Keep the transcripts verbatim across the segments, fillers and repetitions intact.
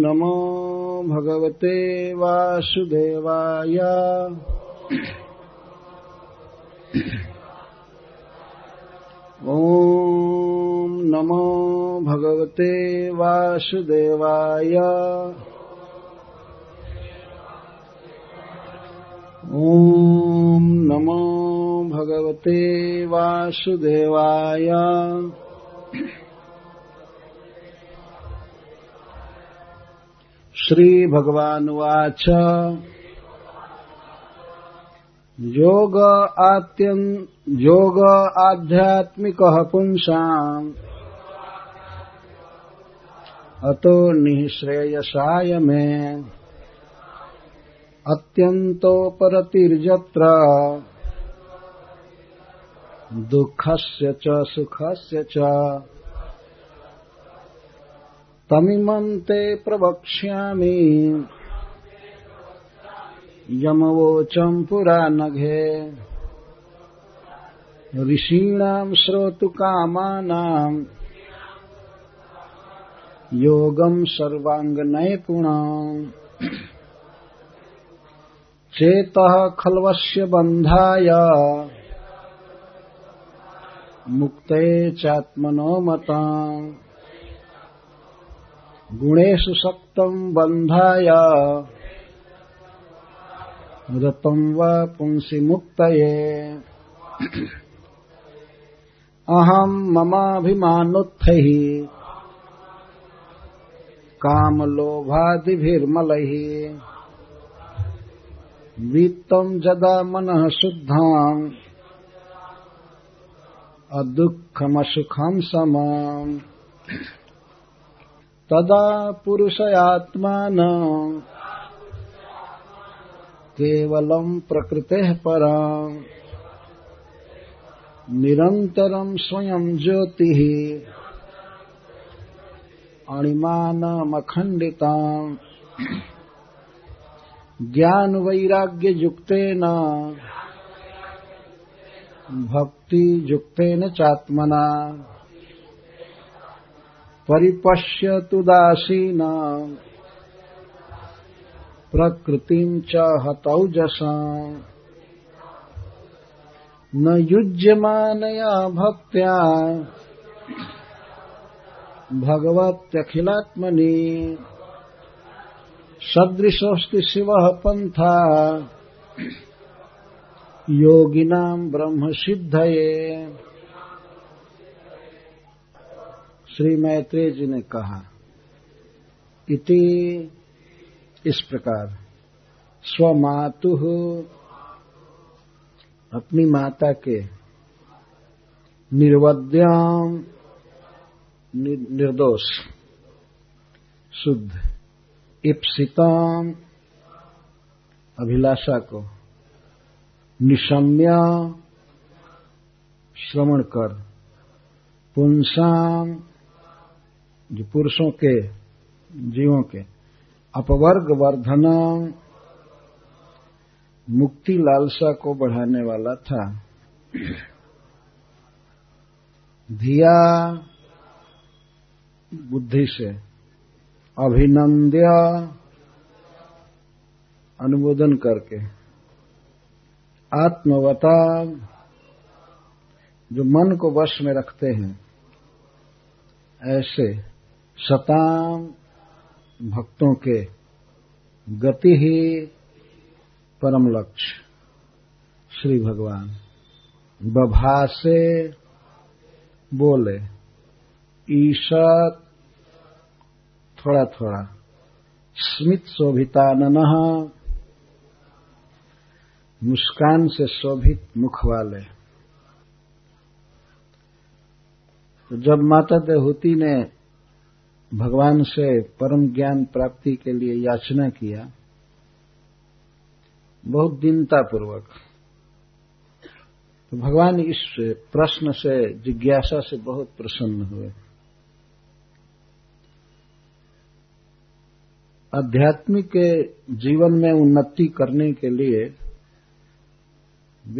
नमो भगवते वासुदेवाय। ओम नमो भगवते वासुदेवाय। ओम नमो भगवते वासुदेवाय। श्री भगवानुवाच योग आत्यं योग आध्यात्मिकः पुंसाम् अतो निःश्रेयसाय मे अत्यंतो परतिर्यत्र दुःखस्य च सुखस्य च तमिमन्ते प्रवक्ष्यामि यमवोचं पुराणघे ऋषीणां श्रोतुकामानां योगं सर्वांगनैपुणं चेतः खल्वस्य बन्धाय मुक्ते चात्मनो मतं गुणेषु सक्तं बन्धाय रतं वा पुंसि मुक्तये। अहं ममाभिमानोत्थैः कामलोभादिभिर्मलैः वित्तं यदा मनः शुद्धं अदुःखमसुखं समम् तदा पुरुषयात्मानं केवलं प्रकृतेः परं निरन्तरं स्वयं ज्योतिः अणिमानमखण्डितं ज्ञानवैराग्ययुक्तेन भक्तियुक्तेन चात्मना परिपश्यतु दासीना प्रकृतिं च हतौजसां न युज्यमानया भक्त्या भगवत्यखिलात्मनि सदृशोऽस्ति शिवः पन्था योगिनां ब्रह्मसिद्धये। श्री मैत्रेय जी ने कहा इति इस प्रकार स्वमातुः अपनी माता के निर्वद्याम निर्दोष शुद्ध इप्सिताम अभिलाषा को निशम्या श्रवण कर पुंसाम जो पुरुषों के जीवों के अपवर्ग वर्धना मुक्ति लालसा को बढ़ाने वाला था। धिया बुद्धि से अभिनंद्या अनुमोदन करके आत्मवता जो मन को वश में रखते हैं ऐसे सताम भक्तों के गति ही परम लक्ष्य। श्री भगवान बभासे बोले ईशत थोड़ा थोड़ा स्मित शोभिताननः मुस्कान से शोभित मुख वाले। तो जब माता देवहूति ने भगवान से परम ज्ञान प्राप्ति के लिए याचना किया बहुत दीनतापूर्वक तो भगवान इस प्रश्न से जिज्ञासा से बहुत प्रसन्न हुए। आध्यात्मिक जीवन में उन्नति करने के लिए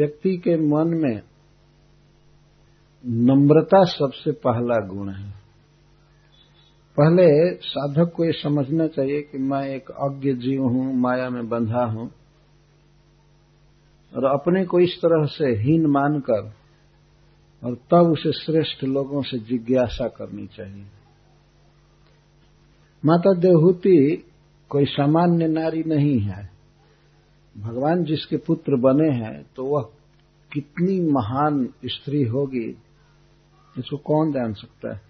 व्यक्ति के मन में नम्रता सबसे पहला गुण है। पहले साधक को ये समझना चाहिए कि मैं एक अज्ञ जीव हूं, माया में बंधा हूं, और अपने को इस तरह से हीन मानकर और तब उसे श्रेष्ठ लोगों से जिज्ञासा करनी चाहिए। माता देवहूति कोई सामान्य नारी नहीं है, भगवान जिसके पुत्र बने हैं तो वह कितनी महान स्त्री होगी इसको कौन जान सकता है।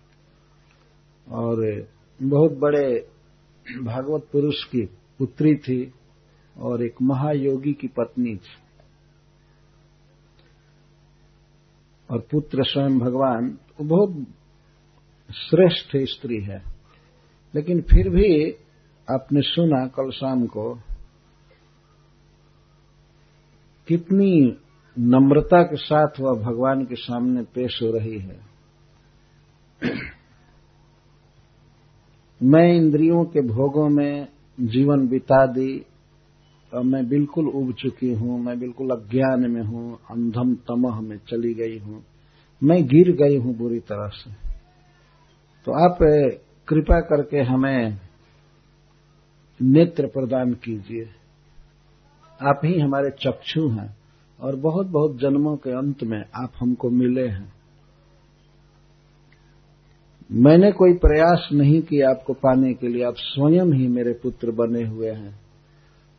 और बहुत बड़े भागवत पुरुष की पुत्री थी और एक महायोगी की पत्नी थी, और पुत्र स्वयं भगवान, तो बहुत श्रेष्ठ स्त्री है। लेकिन फिर भी आपने सुना कल शाम को कितनी नम्रता के साथ वह भगवान के सामने पेश हो रही है। मैं इंद्रियों के भोगों में जीवन बिता दी और मैं बिल्कुल उब चुकी हूं, मैं बिल्कुल अज्ञान में हूं, अंधम तमह में चली गई हूं, मैं गिर गई हूं बुरी तरह से, तो आप कृपा करके हमें नेत्र प्रदान कीजिए, आप ही हमारे चक्षु हैं और बहुत बहुत जन्मों के अंत में आप हमको मिले हैं। मैंने कोई प्रयास नहीं किया आपको पाने के लिए, आप स्वयं ही मेरे पुत्र बने हुए हैं,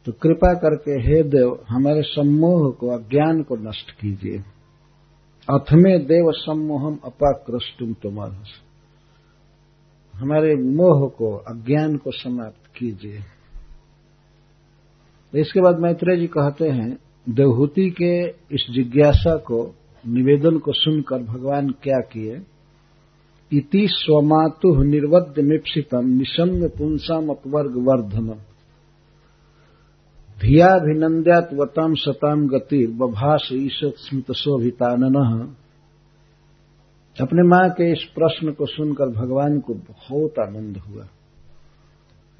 तो कृपा करके हे देव हमारे सम्मोह को, अज्ञान को नष्ट कीजिए। अथमे देव सम्मोहम अपाकृष्टुम तुमर्हस, हमारे मोह को, अज्ञान को समाप्त कीजिए। इसके बाद मैत्रेय जी कहते हैं देवहूति के इस जिज्ञासा को, निवेदन को सुनकर भगवान क्या किए। इति स्वमातु निर्वद्य मिप्सितम निशम्य पुंसाम अपवर्ग वर्धनम धियाभिनंद्यात वताम सताम गतिर बभास ईशो स्मृत शोभितानन। अपने मां के इस प्रश्न को सुनकर भगवान को बहुत आनंद हुआ।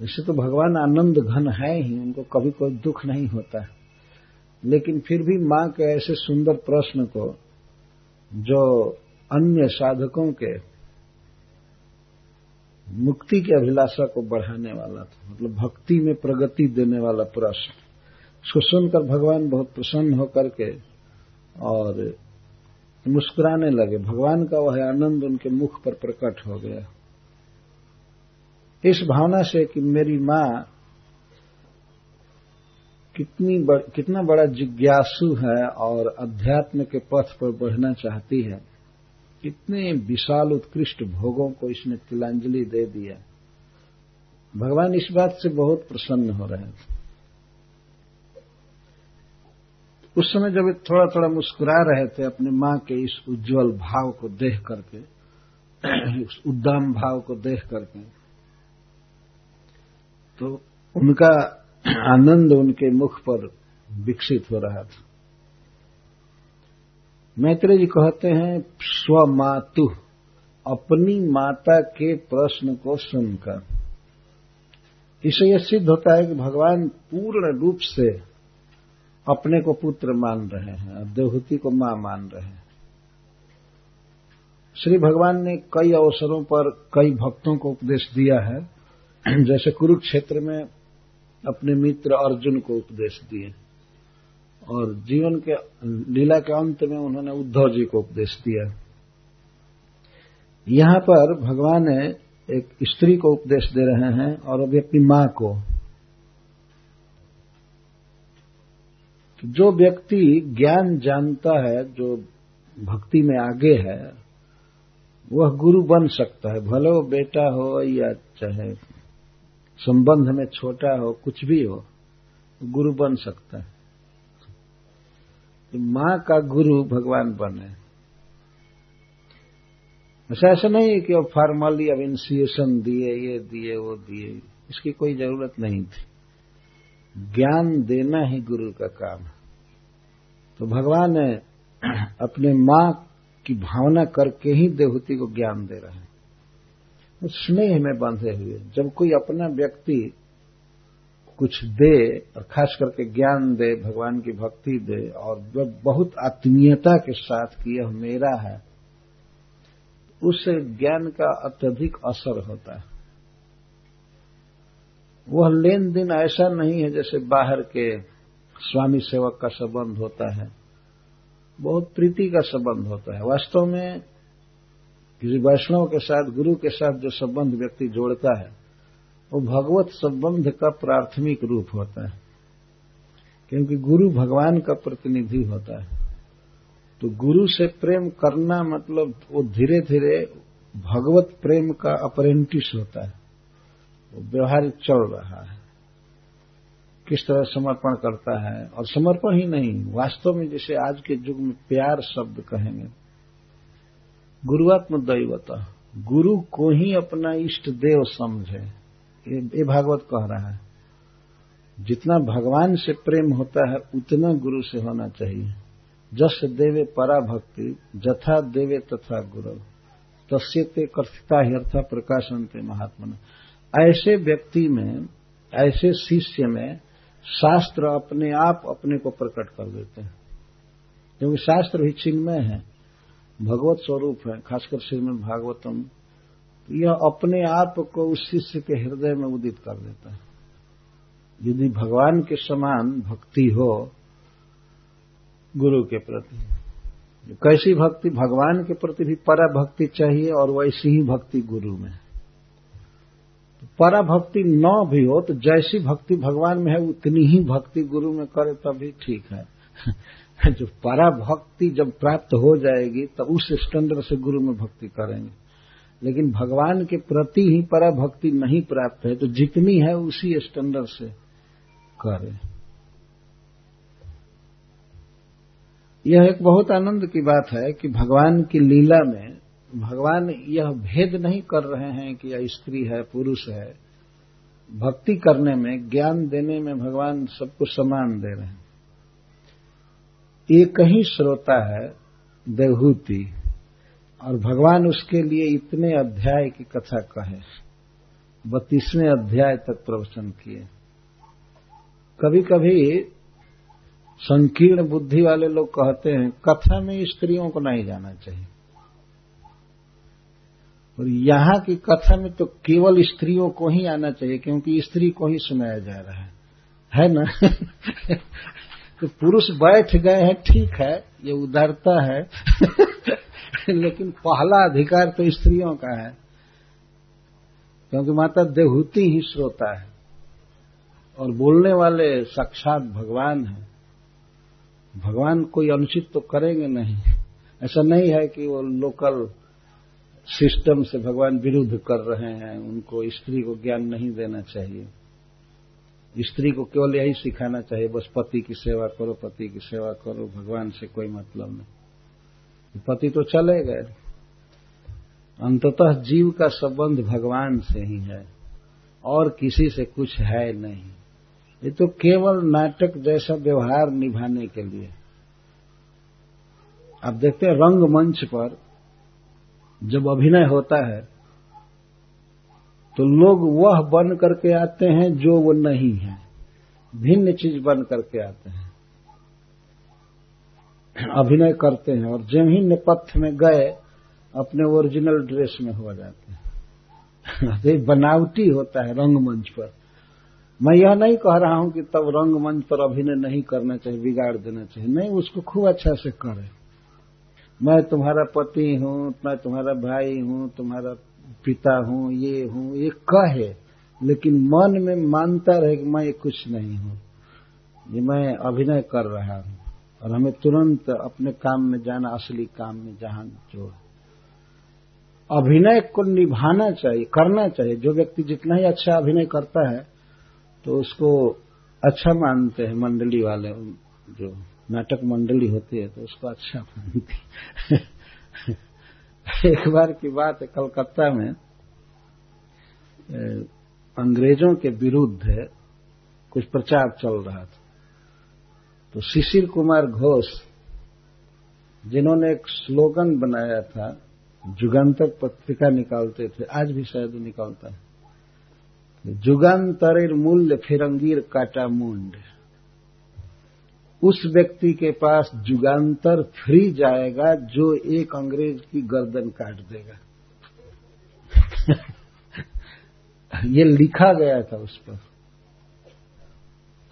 वैसे तो भगवान आनंद घन है ही, उनको कभी कोई दुख नहीं होता है, लेकिन फिर भी मां के ऐसे सुंदर प्रश्न को, जो अन्य साधकों के मुक्ति की अभिलाषा को बढ़ाने वाला था, मतलब भक्ति में प्रगति देने वाला प्रश्न, उसको सुनकर भगवान बहुत प्रसन्न होकर के और मुस्कुराने लगे। भगवान का वह आनंद उनके मुख पर प्रकट हो गया, इस भावना से कि मेरी मां कितनी बड़, कितना बड़ा जिज्ञासु है और अध्यात्म के पथ पर बढ़ना चाहती है, कितने विशाल उत्कृष्ट भोगों को इसने तिलांजलि दे दिया। भगवान इस बात से बहुत प्रसन्न हो रहे थे। उस समय जब थोड़ा थोड़ा मुस्कुरा रहे थे अपनी मां के इस उज्जवल भाव को देख करके, उस उद्दाम भाव को देख करके, तो उनका आनंद उनके मुख पर विकसित हो रहा था। मैत्रेय जी कहते हैं स्वमातु, अपनी माता के प्रश्न को सुनकर, इससे यह सिद्ध होता है कि भगवान पूर्ण रूप से अपने को पुत्र मान रहे हैं और देवहूति को मां मान रहे हैं। श्री भगवान ने कई अवसरों पर कई भक्तों को उपदेश दिया है, जैसे कुरुक्षेत्र में अपने मित्र अर्जुन को उपदेश दिए, और जीवन के लीला के अंत में उन्होंने उद्धव जी को उपदेश दिया। यहां पर भगवान एक स्त्री को उपदेश दे रहे हैं और अभी अपनी मां को। जो व्यक्ति ज्ञान जानता है, जो भक्ति में आगे है, वह गुरु बन सकता है, भले वो बेटा हो या चाहे संबंध में छोटा हो, कुछ भी हो, गुरु बन सकता है। तो मां का गुरु भगवान बने। ऐसा ऐसा नहीं है कि अब फॉर्मली अब इनिशिएशन दिए, ये दिए, वो दिए, इसकी कोई जरूरत नहीं थी, ज्ञान देना ही गुरु का काम है। तो भगवान ने अपने मां की भावना करके ही देवहूति को ज्ञान दे रहे हैं, स्नेह में बांधे हुए। जब कोई अपना व्यक्ति कुछ दे और खास करके ज्ञान दे, भगवान की भक्ति दे, और जब बहुत आत्मीयता के साथ कि यह मेरा है, उससे ज्ञान का अत्यधिक असर होता है। वह लेन देन ऐसा नहीं है जैसे बाहर के स्वामी सेवक का संबंध होता है, बहुत प्रीति का संबंध होता है। वास्तव में किसी वैष्णव के साथ, गुरु के साथ जो संबंध व्यक्ति जोड़ता है वो भगवत संबंध का प्राथमिक रूप होता है, क्योंकि गुरु भगवान का प्रतिनिधि होता है। तो गुरु से प्रेम करना मतलब वो धीरे धीरे भगवत प्रेम का अप्रेंटिस होता है, वो व्यवहारिक चल रहा है, किस तरह समर्पण करता है। और समर्पण ही नहीं, वास्तव में जिसे आज के युग में प्यार शब्द कहेंगे, गुरुआत्म दैवता, गुरु को ही अपना इष्ट देव समझे, ये भागवत कह रहा है। जितना भगवान से प्रेम होता है उतना गुरु से होना चाहिए। जस देवे परा भक्ति जथा देवे तथा गुरु तस्य ते कर्तिता ह्यर्था प्रकाशनते महात्मना। ऐसे व्यक्ति में, ऐसे शिष्य में शास्त्र अपने आप अपने को प्रकट कर देते हैं, क्योंकि शास्त्र भी चिन्मय है, भगवत स्वरूप है, खासकर श्रीमद् भागवतम। यह अपने आप को उस शिष्य के हृदय में उदित कर देता है। यदि भगवान के समान भक्ति हो गुरु के प्रति, कैसी भक्ति, भगवान के प्रति भी परा भक्ति चाहिए और वैसी ही भक्ति गुरु में। परा भक्ति न भी हो तो जैसी भक्ति भगवान में है उतनी ही भक्ति गुरु में करे तभी ठीक है। जो परा भक्ति जब प्राप्त हो जाएगी तब उस स्टैंडर्ड से गुरु में भक्ति करेंगे, लेकिन भगवान के प्रति ही परा भक्ति नहीं प्राप्त है तो जितनी है उसी स्टैंडर्ड से करें। यह एक बहुत आनंद की बात है कि भगवान की लीला में भगवान यह भेद नहीं कर रहे हैं कि यह स्त्री है पुरुष है। भक्ति करने में, ज्ञान देने में भगवान सबको समान दे रहे हैं। एक ही श्रोता है देवहूति, और भगवान उसके लिए इतने अध्याय की कथा कहे, बत्तीसवें अध्याय तक प्रवचन किए। कभी कभी संकीर्ण बुद्धि वाले लोग कहते हैं कथा में स्त्रियों को नहीं जाना चाहिए, और यहाँ की कथा में तो केवल स्त्रियों को ही आना चाहिए क्योंकि स्त्री को ही सुनाया जा रहा है, है ना। तो पुरुष बैठ गए हैं, ठीक है, ये उदारता है। लेकिन पहला अधिकार तो स्त्रियों का है, क्योंकि माता देवहूति ही श्रोता है और बोलने वाले साक्षात भगवान है। भगवान कोई अनुचित तो करेंगे नहीं, ऐसा नहीं है कि वो लोकल सिस्टम से भगवान विरुद्ध कर रहे हैं, उनको स्त्री को ज्ञान नहीं देना चाहिए, स्त्री को केवल यही सिखाना चाहिए बस पति की सेवा करो, पति की सेवा करो, भगवान से कोई मतलब नहीं। पति तो चले गए, अंततः जीव का संबंध भगवान से ही है और किसी से कुछ है नहीं। ये तो केवल नाटक जैसा व्यवहार निभाने के लिए। आप देखते हैं रंगमंच पर जब अभिनय होता है तो लोग वह बन करके आते हैं जो वो नहीं है, भिन्न चीज बन करके आते हैं, अभिनय करते हैं, और जब ही नेपथ्य में गए अपने ओरिजिनल ड्रेस में हो जाते हैं। तो बनावटी होता है रंगमंच पर। मैं यह नहीं कह रहा हूं कि तब रंगमंच पर अभिनय नहीं करना चाहिए, बिगाड़ देना चाहिए, नहीं, उसको खूब अच्छा से करें। मैं तुम्हारा पति हूं, मैं तुम्हारा भाई हूं, तुम्हारा पिता हूं, ये हूं, ये कहे, लेकिन मन में मानता रहे कि मैं ये कुछ नहीं हूं, ये मैं अभिनय कर रहा हूं। और हमें तुरंत अपने काम में जाना, असली काम में जहां जो अभिनय को निभाना चाहिए, करना चाहिए। जो व्यक्ति जितना ही अच्छा अभिनय करता है तो उसको अच्छा मानते हैं मंडली वाले, जो नाटक मंडली होती है तो उसको अच्छा मानते हैं। एक बार की बात है, कलकत्ता में अंग्रेजों के विरुद्ध कुछ प्रचार चल रहा था, तो शिशिर कुमार घोष, जिन्होंने एक स्लोगन बनाया था, जुगांतक पत्रिका निकालते थे, आज भी शायद निकालता है, जुगांतरेर मूल्य फिरंगीर काटा मुंड। उस व्यक्ति के पास जुगांतर फ्री जाएगा जो एक अंग्रेज की गर्दन काट देगा। ये लिखा गया था उस पर।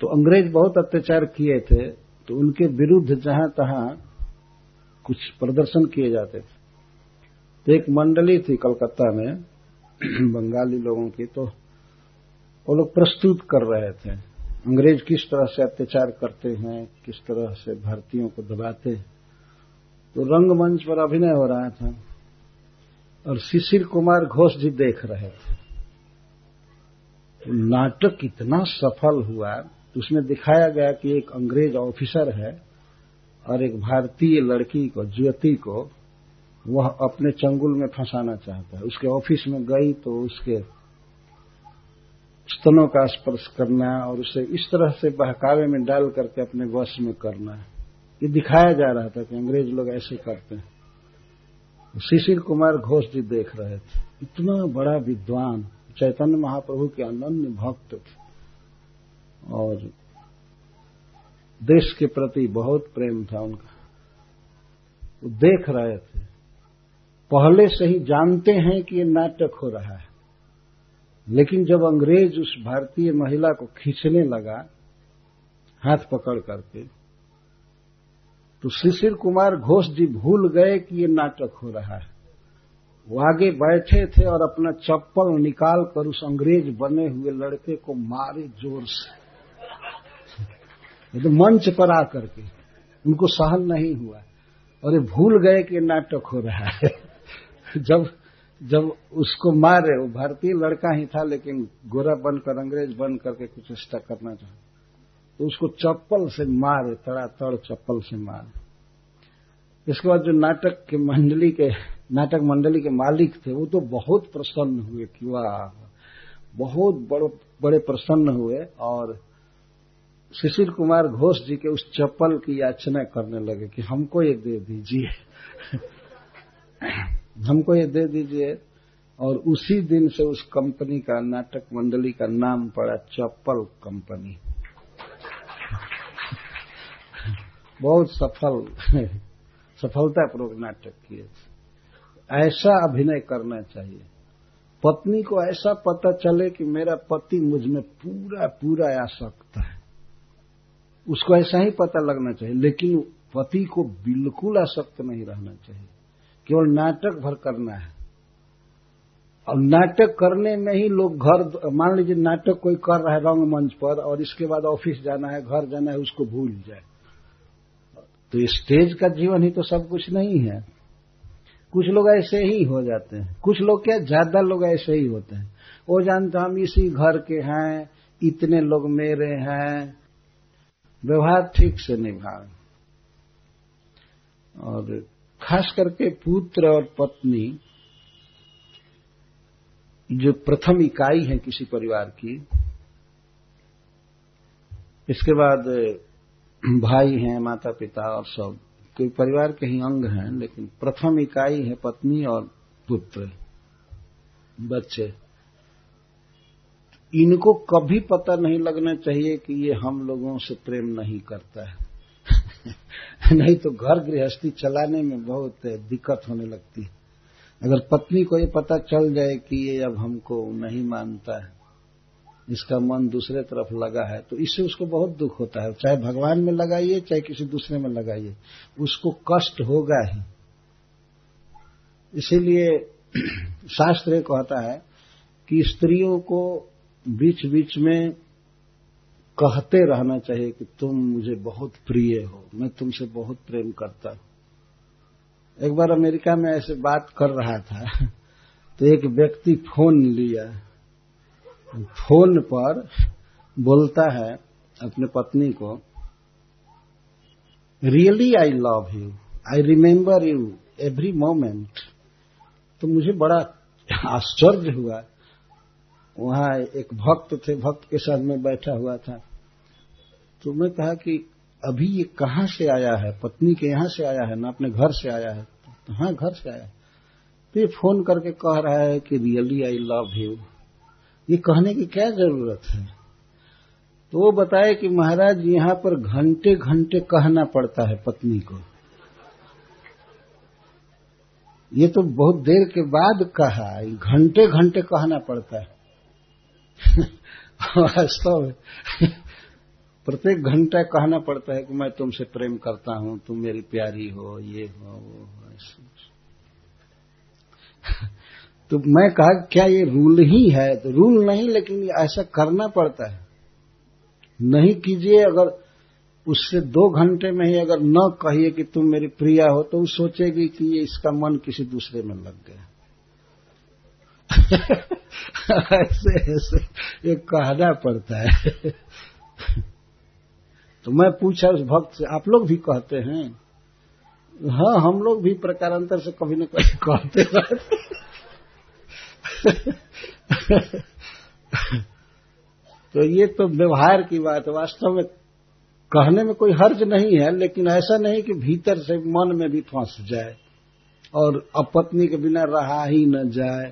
तो अंग्रेज बहुत अत्याचार किए थे, तो उनके विरुद्ध जहां तहां कुछ प्रदर्शन किए जाते थे। तो एक मंडली थी कलकत्ता में बंगाली लोगों की, तो वो लोग प्रस्तुत कर रहे थे अंग्रेज किस तरह से अत्याचार करते हैं, किस तरह से भारतीयों को दबाते हैं। तो रंगमंच पर अभिनय हो रहा था और शिशिर कुमार घोष जी देख रहे थे। तो नाटक इतना सफल हुआ, उसमें दिखाया गया कि एक अंग्रेज ऑफिसर है और एक भारतीय लड़की को, ज्योति को, वह अपने चंगुल में फंसाना चाहता है। उसके ऑफिस में गई तो उसके स्तनों का स्पर्श करना और उसे इस तरह से बहकावे में डाल करके अपने वश में करना, ये दिखाया जा रहा था कि अंग्रेज लोग ऐसे करते हैं। शिशिर कुमार घोष जी देख रहे थे। इतना बड़ा विद्वान, चैतन्य महाप्रभु के अनन्य भक्त थे और देश के प्रति बहुत प्रेम था उनका। वो देख रहे थे, पहले से ही जानते हैं कि ये नाटक हो रहा है, लेकिन जब अंग्रेज उस भारतीय महिला को खींचने लगा हाथ पकड़ करके, तो शिशिर कुमार घोष जी भूल गए कि ये नाटक हो रहा है। वो आगे बैठे थे और अपना चप्पल निकाल कर उस अंग्रेज बने हुए लड़के को मारे जोर से, तो मंच पर आकर के उनको सहन नहीं हुआ और ये भूल गए कि नाटक हो रहा है। जब जब उसको मारे, वो भारतीय लड़का ही था लेकिन गोरा बनकर, अंग्रेज बन करके कुछ चेष्टा करना चाहता, तो उसको चप्पल से मारे, तड़ातड़ चप्पल से मारे। इसके बाद जो नाटक के मंडली के नाटक मंडली के मालिक थे, वो तो बहुत प्रसन्न हुए कि वाह, बहुत बड़े बड़े प्रसन्न हुए और शिशिर कुमार घोष जी के उस चप्पल की याचना करने लगे कि हमको ये दे दीजिए, हमको ये दे दीजिए। और उसी दिन से उस कंपनी का, नाटक मंडली का नाम पड़ा चप्पल कंपनी। बहुत सफल सफलतापूर्वक नाटक किए। ऐसा अभिनय करना चाहिए, पत्नी को ऐसा पता चले कि मेरा पति मुझ में पूरा पूरा आसक्त है, उसको ऐसा ही पता लगना चाहिए। लेकिन पति को बिल्कुल आसक्त नहीं रहना चाहिए, केवल नाटक भर करना है। और नाटक करने में ही लोग घर, मान लीजिए नाटक कोई कर रहा है रंगमंच पर और इसके बाद ऑफिस जाना है, घर जाना है, उसको भूल जाए। तो स्टेज का जीवन ही तो सब कुछ नहीं है। कुछ लोग ऐसे ही हो जाते हैं, कुछ लोग क्या ज्यादा लोग ऐसे ही होते हैं। वो जानते हम इसी घर के हैं, इतने लोग मेरे हैं, व्यवहार ठीक से निभाए। और खास करके पुत्र और पत्नी जो प्रथम इकाई है किसी परिवार की, इसके बाद भाई हैं, माता पिता और सब कोई परिवार के ही अंग हैं, लेकिन प्रथम इकाई है पत्नी और पुत्र, बच्चे। इनको कभी पता नहीं लगना चाहिए कि ये हम लोगों से प्रेम नहीं करता है। नहीं तो घर गृहस्थी चलाने में बहुत दिक्कत होने लगती है। अगर पत्नी को ये पता चल जाए कि ये अब हमको नहीं मानता है, इसका मन दूसरे तरफ लगा है, तो इससे उसको बहुत दुख होता है। चाहे भगवान में लगाइए, चाहे किसी दूसरे में लगाइए, उसको कष्ट होगा ही। इसीलिए शास्त्र कहता है कि स्त्रियों को बीच बीच में कहते रहना चाहिए कि तुम मुझे बहुत प्रिय हो, मैं तुमसे बहुत प्रेम करता हूं। एक बार अमेरिका में ऐसे बात कर रहा था, तो एक व्यक्ति फोन लिया, फोन पर बोलता है अपने पत्नी को, really I love you, I remember you every moment. तो मुझे बड़ा आश्चर्य हुआ। वहां एक भक्त थे, भक्त के साथ में बैठा हुआ था, तो मैं कहा कि अभी ये कहाँ से आया है, पत्नी के यहाँ से आया है ना, अपने घर से आया है? तो हाँ, घर से आया है। तो ये फोन करके कह रहा है कि रियली आई लव यू, ये कहने की क्या जरूरत है? तो वो बताए कि महाराज, यहाँ पर घंटे घंटे कहना पड़ता है पत्नी को, ये तो बहुत देर के बाद कहा, घंटे घंटे कहना पड़ता है। वास्तव में प्रत्येक घंटा कहना पड़ता है कि मैं तुमसे प्रेम करता हूं, तुम मेरी प्यारी हो, ये हो वो हो, ऐसे तो मैं कहा क्या ये रूल ही है? तो रूल नहीं, लेकिन ऐसा करना पड़ता है। नहीं कीजिए अगर उससे दो घंटे में ही अगर न कहिए कि तुम मेरी प्रिया हो तो वो सोचेगी कि ये इसका मन किसी दूसरे में लग गया। ऐसे ऐसे ये कहना पड़ता है। तो मैं पूछा उस भक्त से, आप लोग भी कहते हैं? हाँ, हम लोग भी प्रकारांतर से कभी न कभी कहते रहते। तो ये तो व्यवहार की बात है, वास्तव में कहने में कोई हर्ज नहीं है, लेकिन ऐसा नहीं कि भीतर से मन में भी फंस जाए और अपत्नी के बिना रहा ही न जाए,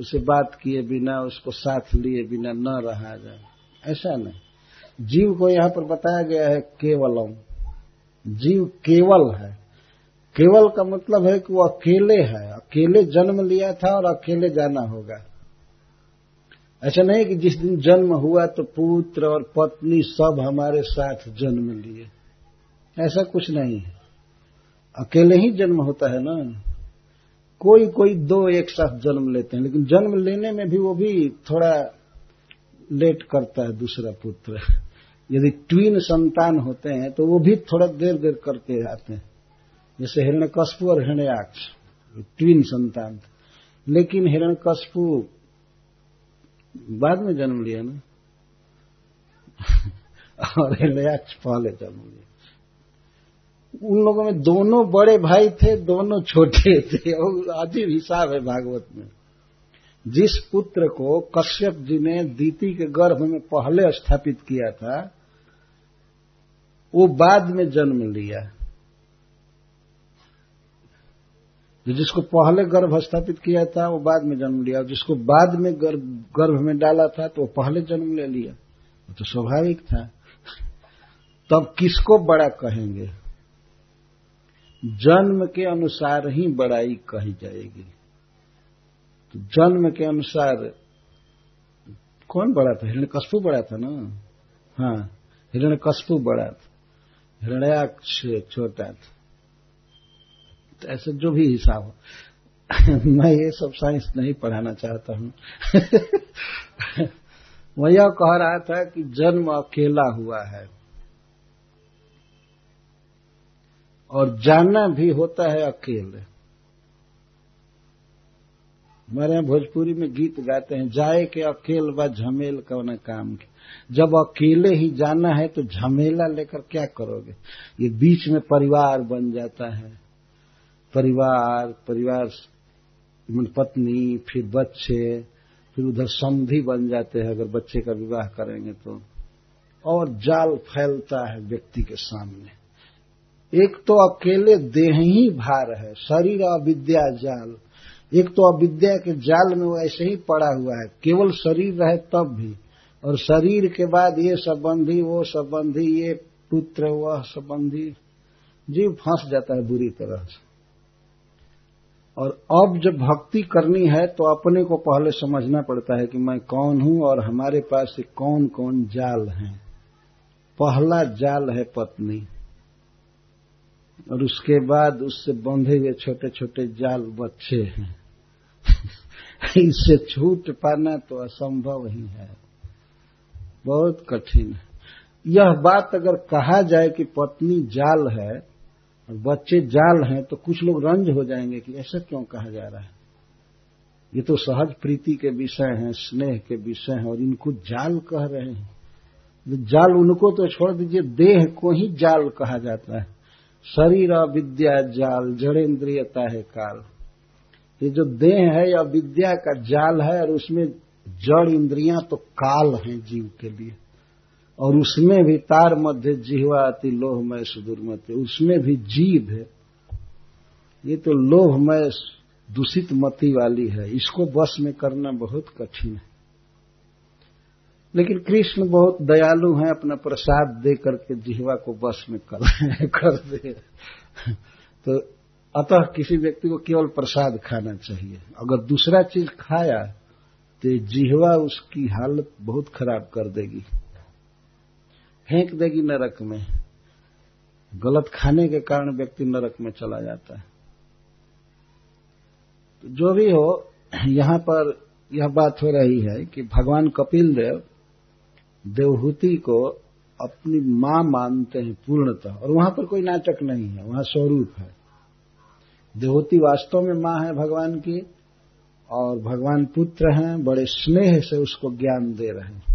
उसे बात किए बिना, उसको साथ लिए बिना न रहा जाए, ऐसा नहीं। जीव को यहाँ पर बताया गया है केवलम, जीव केवल है। केवल का मतलब है कि वो अकेले है, अकेले जन्म लिया था और अकेले जाना होगा। ऐसा नहीं कि जिस दिन जन्म हुआ तो पुत्र और पत्नी सब हमारे साथ जन्म लिए, ऐसा कुछ नहीं है। अकेले ही जन्म होता है ना, कोई कोई दो एक साथ जन्म लेते हैं, लेकिन जन्म लेने में भी वो भी थोड़ा लेट करता है दूसरा पुत्र। यदि ट्वीन संतान होते हैं तो वो भी थोड़ा देर देर करके आते हैं, जैसे हिरण्यकश्यप और हिरण्याक्ष ट्वीन संतान थे, लेकिन हिरण्यकश्यप बाद में जन्म लिया ना और हिरण्याक्ष पहले जन्म लिया। उन लोगों में दोनों बड़े भाई थे, दोनों छोटे थे, और अजीब हिसाब है भागवत में। जिस पुत्र को कश्यप जी ने दीति के गर्भ में पहले स्थापित किया था वो बाद में जन्म लिया, जिसको पहले गर्भ स्थापित किया था वो बाद में जन्म लिया, और जिसको बाद में गर्भ गर्भ में डाला था तो वो पहले जन्म ले लिया, वो तो स्वाभाविक था। तब किसको बड़ा कहेंगे? जन्म के अनुसार ही बड़ाई कही जाएगी। तो जन्म के अनुसार कौन बड़ा था? हिरण्यकश्यप बड़ा था ना, हाँ हिरण्यकश्यप बड़ा था, हिरण्याक्ष छोटा था। तो ऐसे जो भी हिसाब हो, मैं ये सब साइंस नहीं पढ़ाना चाहता हूँ। मैं यह कह रहा था कि जन्म अकेला हुआ है और जाना भी होता है अकेले। हमारे यहाँ भोजपुरी में गीत गाते हैं, जाए के अकेल व झमेल कौन काम के, जब अकेले ही जाना है तो झमेला लेकर क्या करोगे? ये बीच में परिवार बन जाता है, परिवार परिवार पत्नी, फिर बच्चे, फिर उधर समधी बन जाते हैं अगर बच्चे का विवाह करेंगे तो, और जाल फैलता है व्यक्ति के सामने। एक तो अकेले देह ही भार है, शरीर अविद्या जाल। एक तो अविद्या के जाल में वो ऐसे ही पड़ा हुआ है, केवल शरीर रहे तब भी, और शरीर के बाद ये संबंधी वो संबंधी, ये पुत्र वह संबंधी, जीव फंस जाता है बुरी तरह से। और अब जब भक्ति करनी है तो अपने को पहले समझना पड़ता है कि मैं कौन हूं और हमारे पास से कौन कौन जाल हैं। पहला जाल है पत्नी, और उसके बाद उससे बंधे हुए छोटे छोटे जाल बच्चे हैं। इससे छूट पाना तो असंभव ही है, बहुत कठिन है। यह बात अगर कहा जाए कि पत्नी जाल है और बच्चे जाल हैं तो कुछ लोग रंज हो जाएंगे कि ऐसा क्यों कहा जा रहा है, ये तो सहज प्रीति के विषय हैं, स्नेह के विषय हैं, और इनको जाल कह रहे हैं। जाल उनको तो छोड़ दीजिए, देह को ही जाल कहा जाता है। शरीर अविद्या जाल, जड़ेन्द्रियता है काल। ये जो देह है या विद्या का जाल है, और उसमें जड़ इंद्रियां तो काल हैं जीव के लिए, और उसमें भी तार मध्य जिह्वा अति लोहमय सुदुर्मति, उसमें भी जीव है। ये तो लोहमय दूषित मति वाली है, इसको बस में करना बहुत कठिन है। लेकिन कृष्ण बहुत दयालु हैं, अपना प्रसाद दे करके जिह्वा को बस में कर, कर दे। तो अतः किसी व्यक्ति को केवल प्रसाद खाना चाहिए, अगर दूसरा चीज खाया तो जिह्वा उसकी हालत बहुत खराब कर देगी। फेंक देगी नरक में। गलत खाने के कारण व्यक्ति नरक में चला जाता है। तो जो भी हो, यहाँ पर यह बात हो रही है कि भगवान कपिल देव देवहूति को अपनी मां मानते हैं पूर्णतः, और वहां पर कोई नाटक नहीं है, वहां स्वरूप है। देवहूति वास्तव में मां है भगवान की, और भगवान पुत्र हैं, बड़े स्नेह से उसको ज्ञान दे रहे हैं।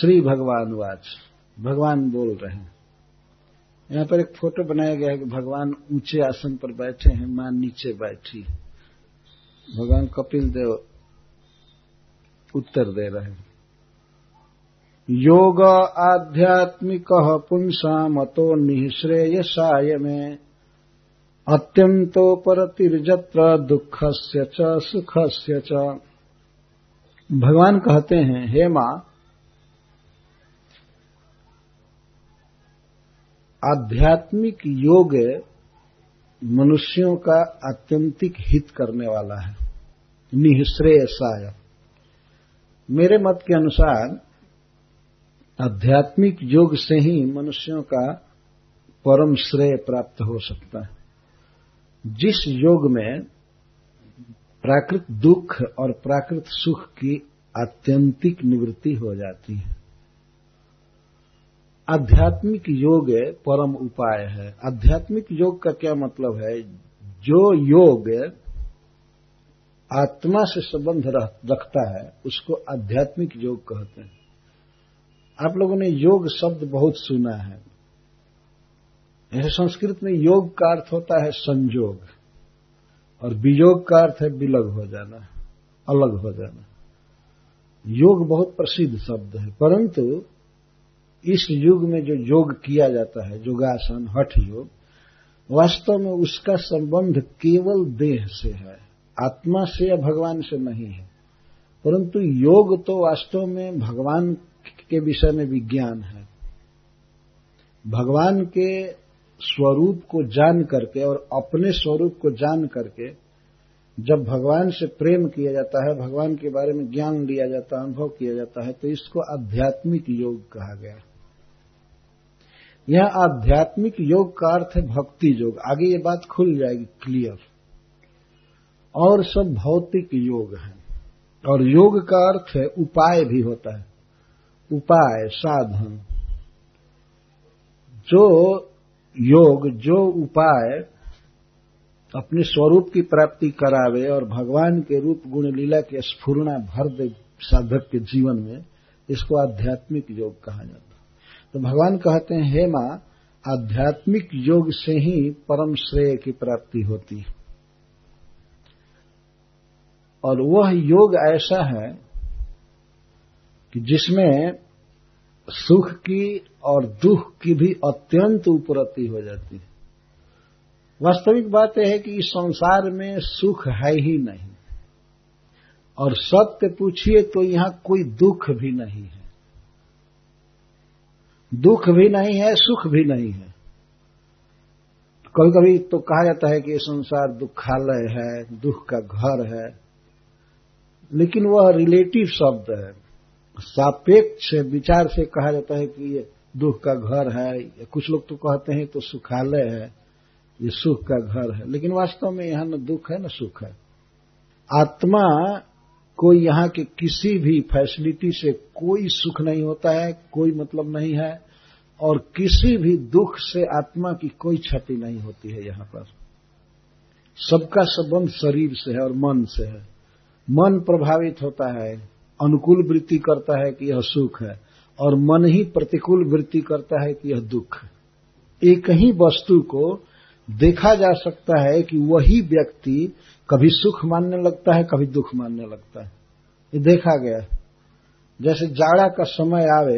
श्री भगवान वाच, भगवान बोल रहे हैं। यहाँ पर एक फोटो बनाया गया है कि भगवान ऊंचे आसन पर बैठे हैं, मां नीचे बैठी है। भगवान कपिल देव उत्तर दे रहे हैं। योग आध्यात्मिक पुंसा मतो निःश्रेय साय में अत्यंतो परतिर्जत्र दुखस्य च सुखस्य च। भगवान कहते हैं, हे मां, आध्यात्मिक योग मनुष्यों का आत्यंतिक हित करने वाला है। निःश्रेय साय, मेरे मत के अनुसार आध्यात्मिक योग से ही मनुष्यों का परम श्रेय प्राप्त हो सकता है। जिस योग में प्राकृत दुख और प्राकृत सुख की आत्यंतिक निवृत्ति हो जाती है। आध्यात्मिक योग परम उपाय है। आध्यात्मिक योग का क्या मतलब है? जो योग आत्मा से संबंध रखता है उसको आध्यात्मिक योग कहते हैं। आप लोगों ने योग शब्द बहुत सुना है। यह संस्कृत में योग का अर्थ होता है संयोग, और वियोग का अर्थ है विलग हो जाना, अलग हो जाना। योग बहुत प्रसिद्ध शब्द है, परंतु इस युग में जो योग किया जाता है, योगासन, हठ योग, वास्तव में उसका संबंध केवल देह से है, आत्मा से या भगवान से नहीं है। परंतु योग तो वास्तव में भगवान के विषय में विज्ञान है। भगवान के स्वरूप को जान करके और अपने स्वरूप को जान करके जब भगवान से प्रेम किया जाता है, भगवान के बारे में ज्ञान लिया जाता है, अनुभव किया जाता है, तो इसको आध्यात्मिक योग कहा गया। यह आध्यात्मिक योग का अर्थ है भक्ति योग। आगे ये बात खुल जाएगी क्लियर। और सब भौतिक योग है, और योग का अर्थ है उपाय भी होता है, उपाय, साधन। जो योग, जो उपाय अपने स्वरूप की प्राप्ति करावे और भगवान के रूप गुण लीला के स्फुरणा भर दे साधक के जीवन में, इसको आध्यात्मिक योग कहा जाता है। तो भगवान कहते हैं, हे मां, आध्यात्मिक योग से ही परम श्रेय की प्राप्ति होती है, और वह योग ऐसा है कि जिसमें सुख की और दुख की भी अत्यंत उपरति हो जाती है। वास्तविक बात यह है कि इस संसार में सुख है ही नहीं, और सत्य पूछिए तो यहां कोई दुख भी नहीं है। दुख भी नहीं है, सुख भी नहीं है। कभी कभी तो कहा जाता है कि यह संसार दुखालय है, दुख का घर है, लेकिन वह रिलेटिव शब्द है। सापेक्ष विचार से कहा जाता है कि ये दुख का घर है, कुछ लोग तो कहते हैं तो सुखालय है, ये सुख का घर है, लेकिन वास्तव में यहां न दुख है न सुख है। आत्मा को यहां के किसी भी फैसिलिटी से कोई सुख नहीं होता है, कोई मतलब नहीं है, और किसी भी दुख से आत्मा की कोई क्षति नहीं होती है। यहां पर सबका संबंध शरीर से है और मन से है। मन प्रभावित होता है, अनुकूल वृत्ति करता है कि यह सुख है, और मन ही प्रतिकूल वृत्ति करता है कि यह दुख है। एक ही वस्तु को देखा जा सकता है कि वही व्यक्ति कभी सुख मानने लगता है, कभी दुख मानने लगता है। ये देखा गया। जैसे जाड़ा का समय आवे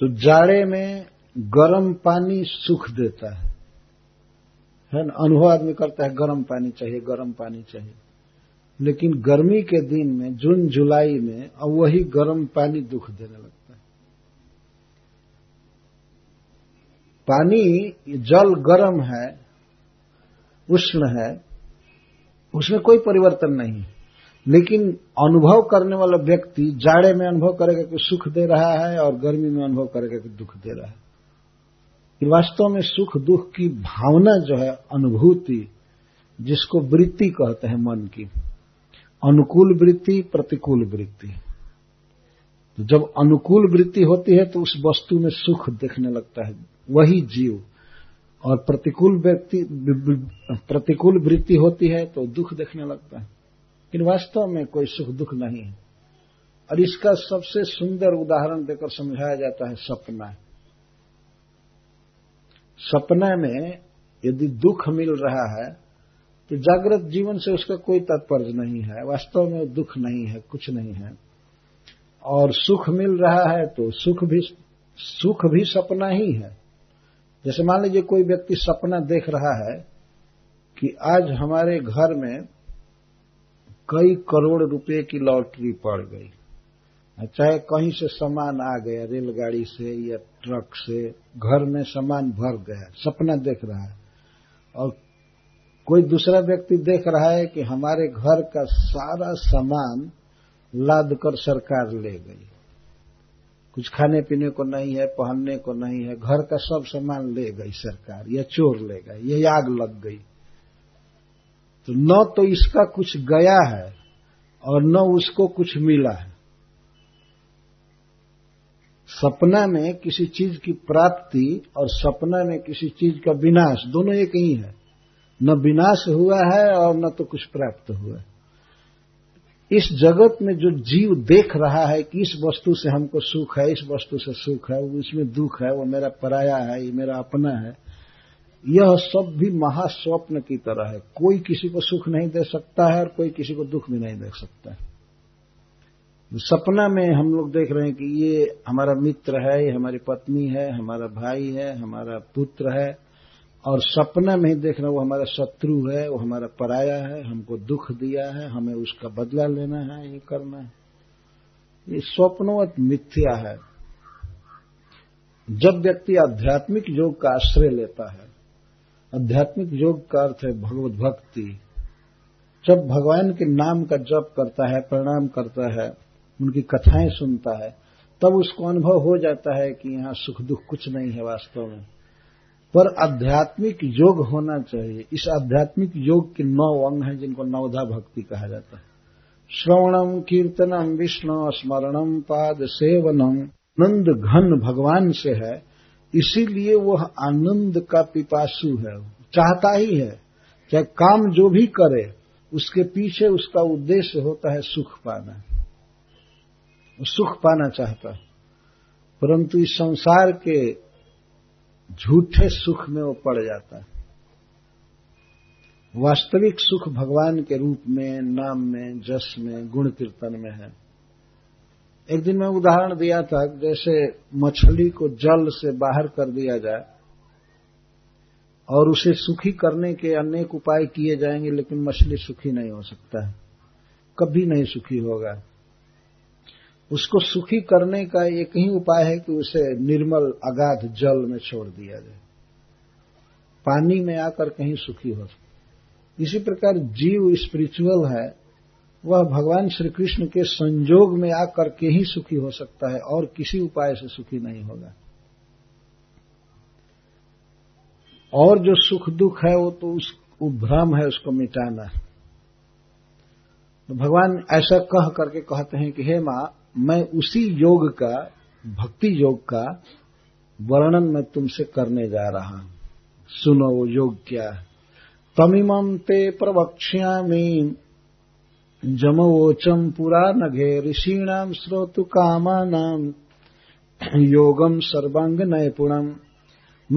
तो जाड़े में गर्म पानी सुख देता है, है ना? अनुभव आदमी करता है, गर्म पानी चाहिए, गर्म पानी चाहिए। लेकिन गर्मी के दिन में, जून जुलाई में, अब वही गर्म पानी दुख देने लगता है। पानी, जल गर्म है, उष्ण है, उसमें कोई परिवर्तन नहीं है, लेकिन अनुभव करने वाला व्यक्ति जाड़े में अनुभव करेगा कि सुख दे रहा है और गर्मी में अनुभव करेगा कि दुख दे रहा है। वास्तव में सुख दुख की भावना जो है अनुभूति, जिसको वृत्ति कहते हैं मन की, अनुकूल वृत्ति प्रतिकूल वृत्ति। तो जब अनुकूल वृत्ति होती है तो उस वस्तु में सुख देखने लगता है वही जीव, और प्रतिकूल व्यक्ति प्रतिकूल वृत्ति होती है तो दुख देखने लगता है। लेकिन वास्तव में कोई सुख दुख नहीं है। और इसका सबसे सुंदर उदाहरण देकर समझाया जाता है सपना। सपना में यदि दुख मिल रहा है तो जागृत जीवन से उसका कोई तात्पर्य नहीं है, वास्तव में दुख नहीं है, कुछ नहीं है। और सुख मिल रहा है तो सुख भी सुख भी सपना ही है। जैसे मान लीजिए कोई व्यक्ति सपना देख रहा है कि आज हमारे घर में कई करोड़ रुपए की लॉटरी पड़ गई, चाहे कहीं से सामान आ गया रेलगाड़ी से या ट्रक से, घर में सामान भर गया, सपना देख रहा है। और कोई दूसरा व्यक्ति देख रहा है कि हमारे घर का सारा सामान लाद कर सरकार ले गई, कुछ खाने पीने को नहीं है, पहनने को नहीं है, घर का सब सामान ले गई सरकार, या चोर ले गए, या आग लग गई। तो न तो इसका कुछ गया है और न उसको कुछ मिला है। सपना में किसी चीज की प्राप्ति और सपना में किसी चीज का विनाश दोनों एक ही है, न विनाश हुआ है और न तो कुछ प्राप्त हुआ है। इस जगत में जो जीव देख रहा है कि इस वस्तु से हमको सुख है, इस वस्तु से सुख है, इसमें दुख है, वो मेरा पराया है, ये मेरा अपना है, यह सब भी महास्वप्न की तरह है। कोई किसी को सुख नहीं दे सकता है और कोई किसी को दुख भी नहीं दे सकता है। सपना में हम लोग देख रहे हैं कि ये हमारा मित्र है, ये हमारी पत्नी है, हमारा भाई है, हमारा पुत्र है, और सपना में ही देखना वो हमारा शत्रु है, वो हमारा पराया है, हमको दुख दिया है, हमें उसका बदला लेना है, ये करना है। ये स्वप्नवत मिथ्या है। जब व्यक्ति आध्यात्मिक योग का आश्रय लेता है, आध्यात्मिक योग का अर्थ है भगवत भक्ति, जब भगवान के नाम का जप करता है, प्रणाम करता है, उनकी कथाएं सुनता है, तब उसको अनुभव हो जाता है कि यहाँ सुख दुख कुछ नहीं है वास्तव में। पर आध्यात्मिक योग होना चाहिए। इस आध्यात्मिक योग के नौ अंग हैं जिनको नवधा भक्ति कहा जाता है। श्रवणम कीर्तनम विष्णु स्मरणम पाद सेवनम। आनंद घन भगवान से है, इसीलिए वह आनंद का पिपासु है, चाहता ही है। चाहे काम जो भी करे उसके पीछे उसका उद्देश्य होता है सुख पाना, सुख पाना चाहता है। परंतु इस संसार के झूठे सुख में वो पड़ जाता है। वास्तविक सुख भगवान के रूप में, नाम में, जस में, गुण कीर्तन में है। एक दिन मैं उदाहरण दिया था, जैसे मछली को जल से बाहर कर दिया जाए और उसे सुखी करने के अनेक उपाय किए जाएंगे, लेकिन मछली सुखी नहीं हो सकता है, कभी नहीं सुखी होगा। उसको सुखी करने का एक ही उपाय है कि उसे निर्मल अगाध जल में छोड़ दिया जाए, पानी में आकर कहीं सुखी हो। इसी प्रकार जीव स्पिरिचुअल है, वह भगवान श्री कृष्ण के संयोग में आकर के ही सुखी हो सकता है और किसी उपाय से सुखी नहीं होगा। और जो सुख दुख है वो तो उस वो भ्रम है, उसको मिटाना है। तो भगवान ऐसा कह करके कहते हैं कि हे मां, मैं उसी योग का, भक्ति योग का वर्णन मैं तुमसे करने जा रहा हूं, सुनो वो योग क्या है। तमिमं ते प्रवक्ष्यामि जमवोचम पुराण घे ऋषीणाम स्रोतु कामानाम योगम सर्वांग नैपुणम।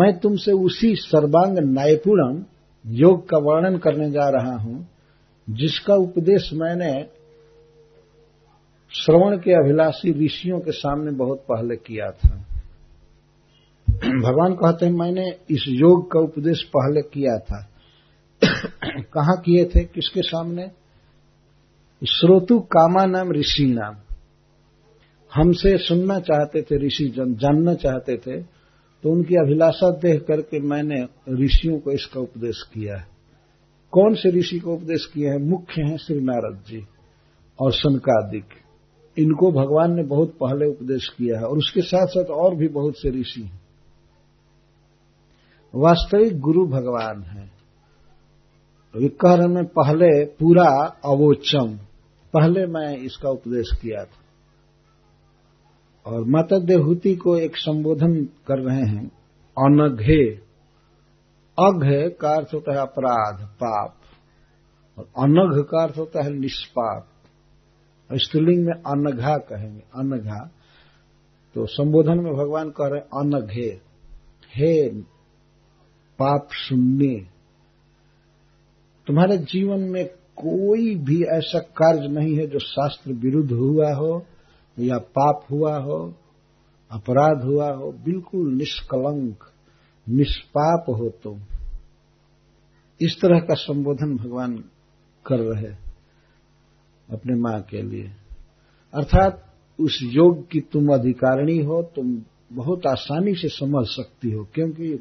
मैं तुमसे उसी सर्वांग नैपुणम योग का वर्णन करने जा रहा हूं, जिसका उपदेश मैंने श्रवण के अभिलाषी ऋषियों के सामने बहुत पहले किया था। भगवान कहते हैं मैंने इस योग का उपदेश पहले किया था। कहां किए थे, किसके सामने? श्रोतु कामा नाम ऋषि नाम। हमसे सुनना चाहते थे ऋषि जन, जानना चाहते थे, तो उनकी अभिलाषा देख करके मैंने ऋषियों को इसका उपदेश किया है। कौन से ऋषि को उपदेश किया है? मुख्य हैं श्री नारद जी। और सनकादिक, इनको भगवान ने बहुत पहले उपदेश किया है। और उसके साथ साथ और भी बहुत से ऋषि हैं। वास्तविक गुरु भगवान है। वे कह रहे हैं पहले पूरा अवोचम, पहले मैं इसका उपदेश किया था। और माता देवहूति को एक संबोधन कर रहे हैं अनघे। अघे का अर्थ होता है अपराध, पाप, और अनघ का अर्थ होता है निष्पाप। स्त्रीलिंग में अनघा कहेंगे, अनघा। तो संबोधन में भगवान कह रहे हैं अनघे, हे पाप शून्य, तुम्हारे जीवन में कोई भी ऐसा कार्य नहीं है जो शास्त्र विरुद्ध हुआ हो या पाप हुआ हो, अपराध हुआ हो। बिल्कुल निष्कलंक, निष्पाप हो तुम। इस तरह का संबोधन भगवान कर रहे हैं अपने मां के लिए। अर्थात उस योग की तुम अधिकारिणी हो, तुम बहुत आसानी से समझ सकती हो, क्योंकि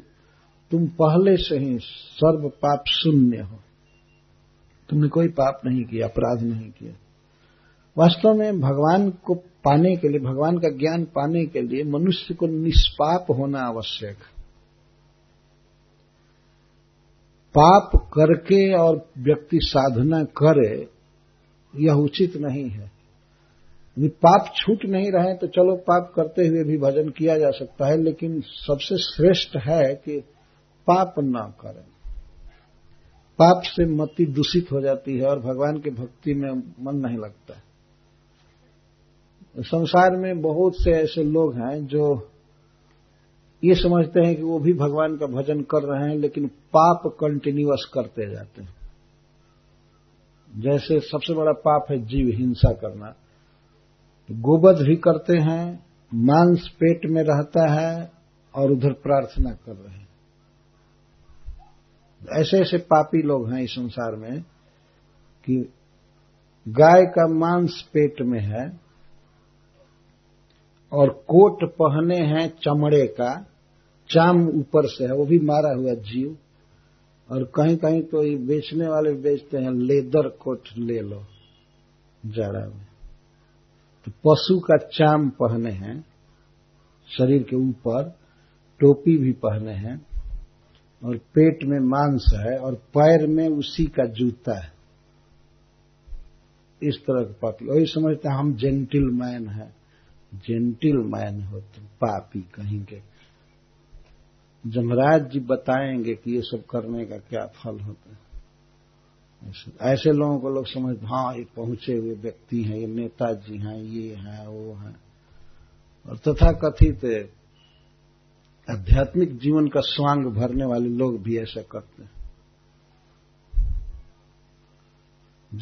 तुम पहले से ही सर्व पाप शून्य हो। तुमने कोई पाप नहीं किया, अपराध नहीं किया। वास्तव में भगवान को पाने के लिए, भगवान का ज्ञान पाने के लिए मनुष्य को निष्पाप होना आवश्यक है। पाप करके और व्यक्ति साधना करे यह उचित नहीं है। यदि पाप छूट नहीं रहे तो चलो पाप करते हुए भी भजन किया जा सकता है, लेकिन सबसे श्रेष्ठ है कि पाप ना करें। पाप से मति दूषित हो जाती है और भगवान की भक्ति में मन नहीं लगता है। संसार में बहुत से ऐसे लोग हैं जो ये समझते हैं कि वो भी भगवान का भजन कर रहे हैं, लेकिन पाप कंटिन्यूअस करते जाते हैं। जैसे सबसे बड़ा पाप है जीव हिंसा करना। गोवध भी करते हैं, मांस पेट में रहता है और उधर प्रार्थना कर रहे हैं। ऐसे ऐसे पापी लोग हैं इस संसार में कि गाय का मांस पेट में है और कोट पहने हैं चमड़े का, चाम ऊपर से है, वो भी मारा हुआ जीव। और कहीं कहीं तो ये बेचने वाले बेचते हैं लेदर कोट, ले लो जाड़ा में। तो पशु का चाम पहने हैं शरीर के ऊपर, टोपी भी पहने हैं और पेट में मांस है और पैर में उसी का जूता है। इस तरह के पापी, और ये समझते हैं हम जेंटिलमैन हैं। जेंटिलमैन हो तुम, पापी कहेंगे। जमराज जी बताएंगे कि ये सब करने का क्या फल होता है। ऐसे, ऐसे लोगों को लोग समझते हाँ ये पहुंचे हुए व्यक्ति हैं, ये नेताजी हैं, ये हैं, वो हैं। और तथाकथित आध्यात्मिक जीवन का स्वांग भरने वाले लोग भी ऐसा करते हैं।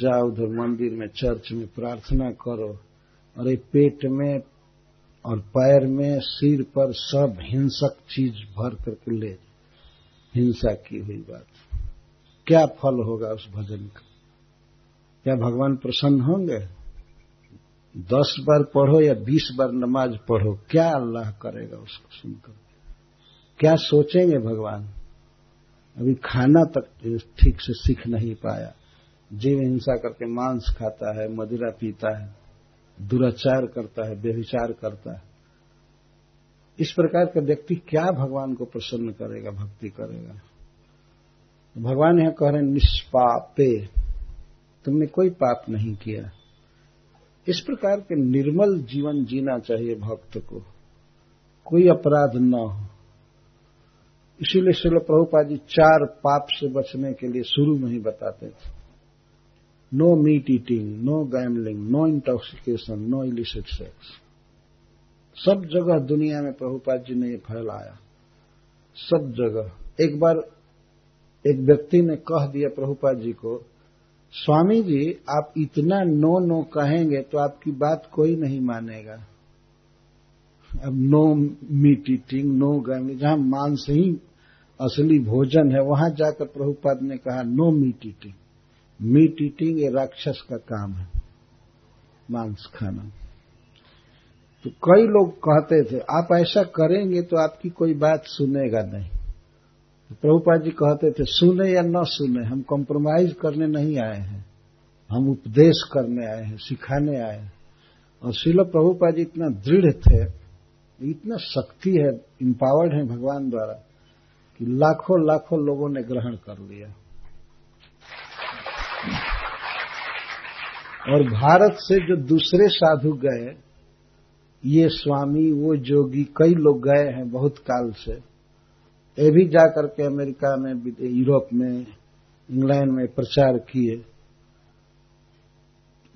जाओ उधर मंदिर में, चर्च में प्रार्थना करो, अरे पेट में और पैर में, सिर पर सब हिंसक चीज भर करके ले, हिंसा की हुई बात। क्या फल होगा उस भजन का? क्या भगवान प्रसन्न होंगे? दस बार पढ़ो या बीस बार नमाज पढ़ो, क्या अल्लाह करेगा उसको सुनकर? क्या सोचेंगे भगवान? अभी खाना तक ठीक से सीख नहीं पाया, जीव हिंसा करके मांस खाता है, मदिरा पीता है, दुराचार करता है, व्यभिचार करता है। इस प्रकार का व्यक्ति क्या भगवान को प्रसन्न करेगा, भक्ति करेगा? भगवान यहां कह रहे हैं निष्पापे, तुमने कोई पाप नहीं किया। इस प्रकार के निर्मल जीवन जीना चाहिए भक्त को, कोई अपराध न हो। इसीलिए श्रील प्रभुपाद जी चार पाप से बचने के लिए शुरू में ही बताते थे। No meat eating, no gambling, no intoxication, no illicit sex. सब जगह दुनिया में प्रभुपाद जी ने ये फैलाया, सब जगह। एक बार एक व्यक्ति ने कह दिया प्रभुपाद जी को, स्वामी जी आप इतना नो नो कहेंगे तो आपकी बात कोई नहीं मानेगा। अब no meat eating, no gambling, जहां मांस ही असली भोजन है वहां जाकर प्रभुपाद ने कहा no meat eating. Meat eating ये राक्षस का काम है, मांस खाना। तो कई लोग कहते थे आप ऐसा करेंगे तो आपकी कोई बात सुनेगा नहीं। तो प्रभुपाद जी कहते थे सुने या न सुने, हम कॉम्प्रोमाइज करने नहीं आए हैं, हम उपदेश करने आए हैं, सिखाने आए हैं। और श्रील प्रभुपाद जी इतना दृढ़ थे, इतना शक्ति है, इंपावर्ड है भगवान द्वारा कि लाखों लाखों लोगों ने ग्रहण कर लिया। और भारत से जो दूसरे साधु गए, ये स्वामी वो जोगी कई लोग गए हैं बहुत काल से, ये भी जा करके अमेरिका में, यूरोप में, इंग्लैंड में प्रचार किए।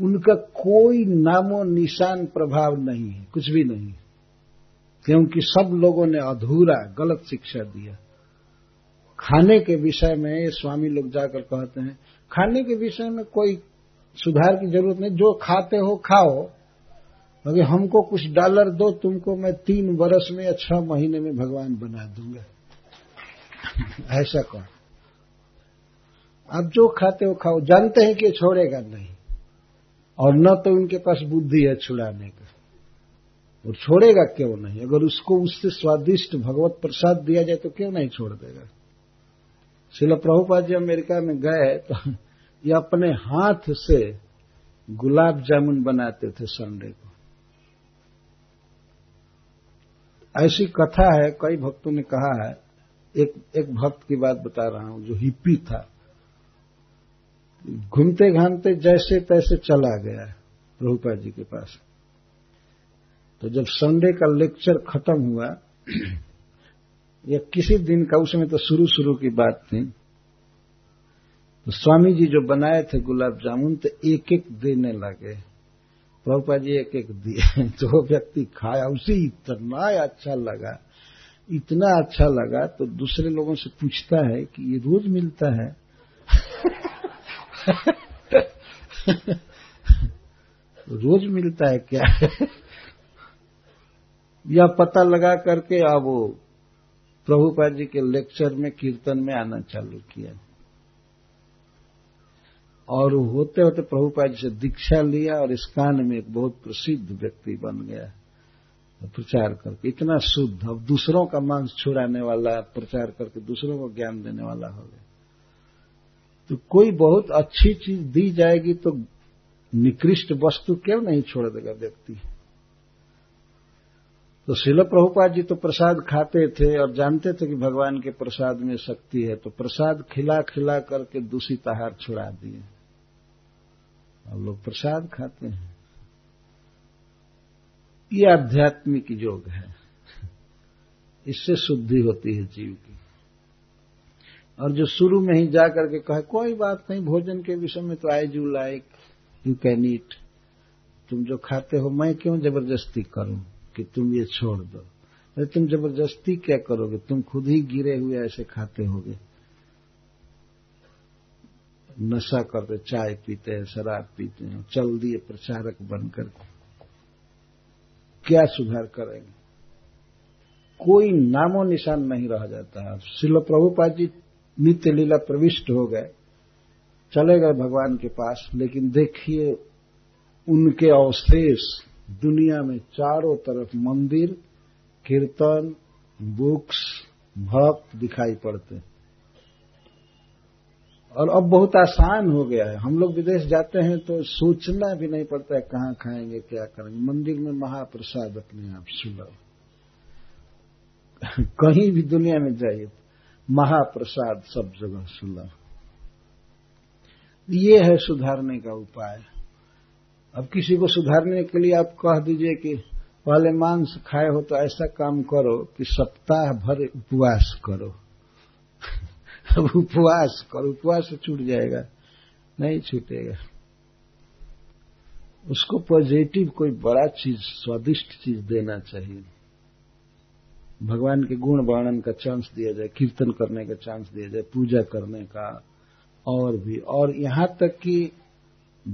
उनका कोई नामो निशान प्रभाव नहीं है, कुछ भी नहीं, क्योंकि सब लोगों ने अधूरा गलत शिक्षा दिया। खाने के विषय में ये स्वामी लोग जाकर कहते हैं खाने के विषय में कोई सुधार की जरूरत नहीं, जो खाते हो खाओ, मगर हमको कुछ डॉलर दो, तुमको मैं तीन बरस में या छह महीने में भगवान बना दूंगा। ऐसा कहो, आप जो खाते हो खाओ, जानते हैं कि छोड़ेगा नहीं, और न तो उनके पास बुद्धि है छुड़ाने का, वो छोड़ेगा क्यों नहीं। अगर उसको उससे स्वादिष्ट भगवत प्रसाद दिया जाए तो क्यों नहीं छोड़ देगा। श्रील प्रभुपाद जी अमेरिका में गए तो ये अपने हाथ से गुलाब जामुन बनाते थे संडे को। ऐसी कथा है, कई भक्तों ने कहा है। एक एक भक्त की बात बता रहा हूं जो हिप्पी था, घूमते घामते जैसे तैसे चला गया प्रभुपाद जी के पास। तो जब संडे का लेक्चर खत्म हुआ या किसी दिन का, उसमें तो शुरू शुरू की बात थी, तो स्वामी जी जो बनाए थे गुलाब जामुन, तो एक एक देने लगे, प्रभुपाद जी एक एक दिए। तो वो व्यक्ति खाया, उसे इतना अच्छा लगा, इतना अच्छा लगा तो दूसरे लोगों से पूछता है कि ये रोज मिलता है। रोज मिलता है क्या? यह पता लगा करके अब वो प्रभुपाद जी के लेक्चर में, कीर्तन में आना चालू किया। और होते होते प्रभुपाद जी से दीक्षा लिया और इस्कॉन में एक बहुत प्रसिद्ध व्यक्ति बन गया प्रचार करके। इतना शुद्ध, अब दूसरों का मांस छुड़ाने वाला, प्रचार करके दूसरों को ज्ञान देने वाला हो गया। तो कोई बहुत अच्छी चीज दी जाएगी तो निकृष्ट वस्तु क्यों नहीं छोड़ देगा व्यक्ति। तो श्रील प्रभुपाद जी तो प्रसाद खाते थे और जानते थे कि भगवान के प्रसाद में शक्ति है, तो प्रसाद खिला खिला करके दूषित आहार छुड़ा दिए। हम लोग प्रसाद खाते हैं, ये आध्यात्मिक योग है, इससे शुद्धि होती है जीव की। और जो शुरू में ही जा करके कहे कोई बात नहीं, भोजन के विषय में तो as you like you can eat, तुम जो खाते हो, मैं क्यों जबरदस्ती करूं कि तुम ये छोड़ दो। अरे तुम जबरदस्ती क्या करोगे, तुम खुद ही गिरे हुए ऐसे खाते होगे, नशा करते, चाय पीते हैं, शराब पीते हैं, चल दिए प्रचारक बनकर, क्या सुधार करेंगे। कोई नामो निशान नहीं रह जाता। श्रील प्रभुपाद जी नित्य लीला प्रविष्ट हो गए, चले गए भगवान के पास, लेकिन देखिए उनके अवशेष दुनिया में चारों तरफ मंदिर, कीर्तन, बुक्स, भक्त दिखाई पड़ते। और अब बहुत आसान हो गया है, हम लोग विदेश जाते हैं तो सोचना भी नहीं पड़ता है कहाँ खाएंगे, क्या करेंगे, मंदिर में महाप्रसाद अपने आप सुलभ। कहीं भी दुनिया में जाइए, महाप्रसाद सब जगह सुलभ। ये है सुधारने का उपाय। अब किसी को सुधारने के लिए आप कह दीजिए कि पहले मांस खाए हो तो ऐसा काम करो कि सप्ताह भर उपवास करो। अब उपवास करो, उपवास छूट जाएगा? नहीं छूटेगा। उसको पॉजिटिव कोई बड़ा चीज, स्वादिष्ट चीज देना चाहिए। भगवान के गुण वर्णन का चांस दिया जाए, कीर्तन करने का चांस दिया जाए, पूजा करने का, और भी। और यहां तक कि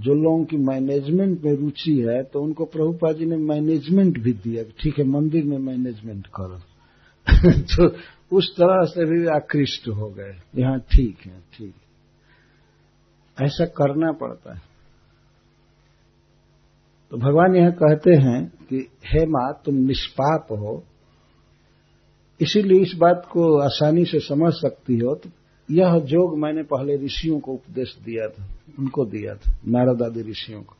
जो लोगों की मैनेजमेंट में रुचि है तो उनको प्रभुपाद जी ने मैनेजमेंट भी दिया, ठीक है मंदिर में मैनेजमेंट करो। तो उस तरह से भी आकृष्ट हो गए, यहां ठीक है ठीक है। ऐसा करना पड़ता है। तो भगवान यहां कहते हैं कि हे मां, तुम निष्पाप हो, इसीलिए इस बात को आसानी से समझ सकती हो। तो यह जोग मैंने पहले ऋषियों को उपदेश दिया था, उनको दिया था, नारद आदि ऋषियों को,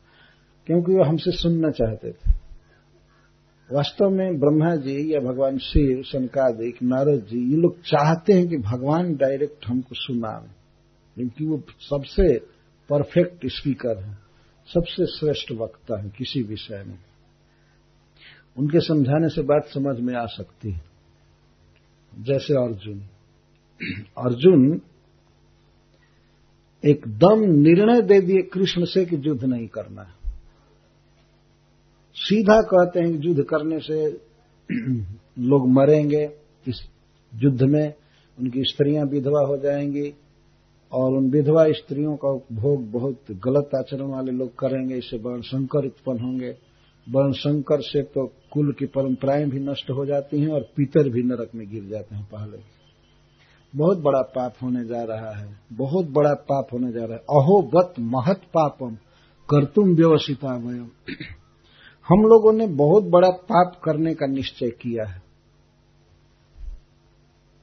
क्योंकि वो हमसे सुनना चाहते थे। वास्तव में ब्रह्मा जी या भगवान शिव, सनकादि, नारद जी, ये लोग चाहते हैं कि भगवान डायरेक्ट हमको सुनावे, क्योंकि वो सबसे परफेक्ट स्पीकर है, सबसे श्रेष्ठ वक्ता है किसी विषय में। उनके समझाने से बात समझ में आ सकती है। जैसे अर्जुन अर्जुन एकदम निर्णय दे दिए कृष्ण से कि युद्ध नहीं करना है। सीधा कहते हैं कि युद्ध करने से लोग मरेंगे इस युद्ध में, उनकी स्त्रियां विधवा हो जाएंगी और उन विधवा स्त्रियों का उपभोग बहुत गलत आचरण वाले लोग करेंगे, इससे वर्णशंकर उत्पन्न होंगे, वर्णशंकर से तो कुल की परंपराएं भी नष्ट हो जाती हैं और पितर भी नरक में गिर जाते हैं। पहले बहुत बड़ा पाप होने जा रहा है, बहुत बड़ा पाप होने जा रहा है। अहोवत महत पापम कर्तुम व्यवसिता वयम, हम लोगों ने बहुत बड़ा पाप करने का निश्चय किया है।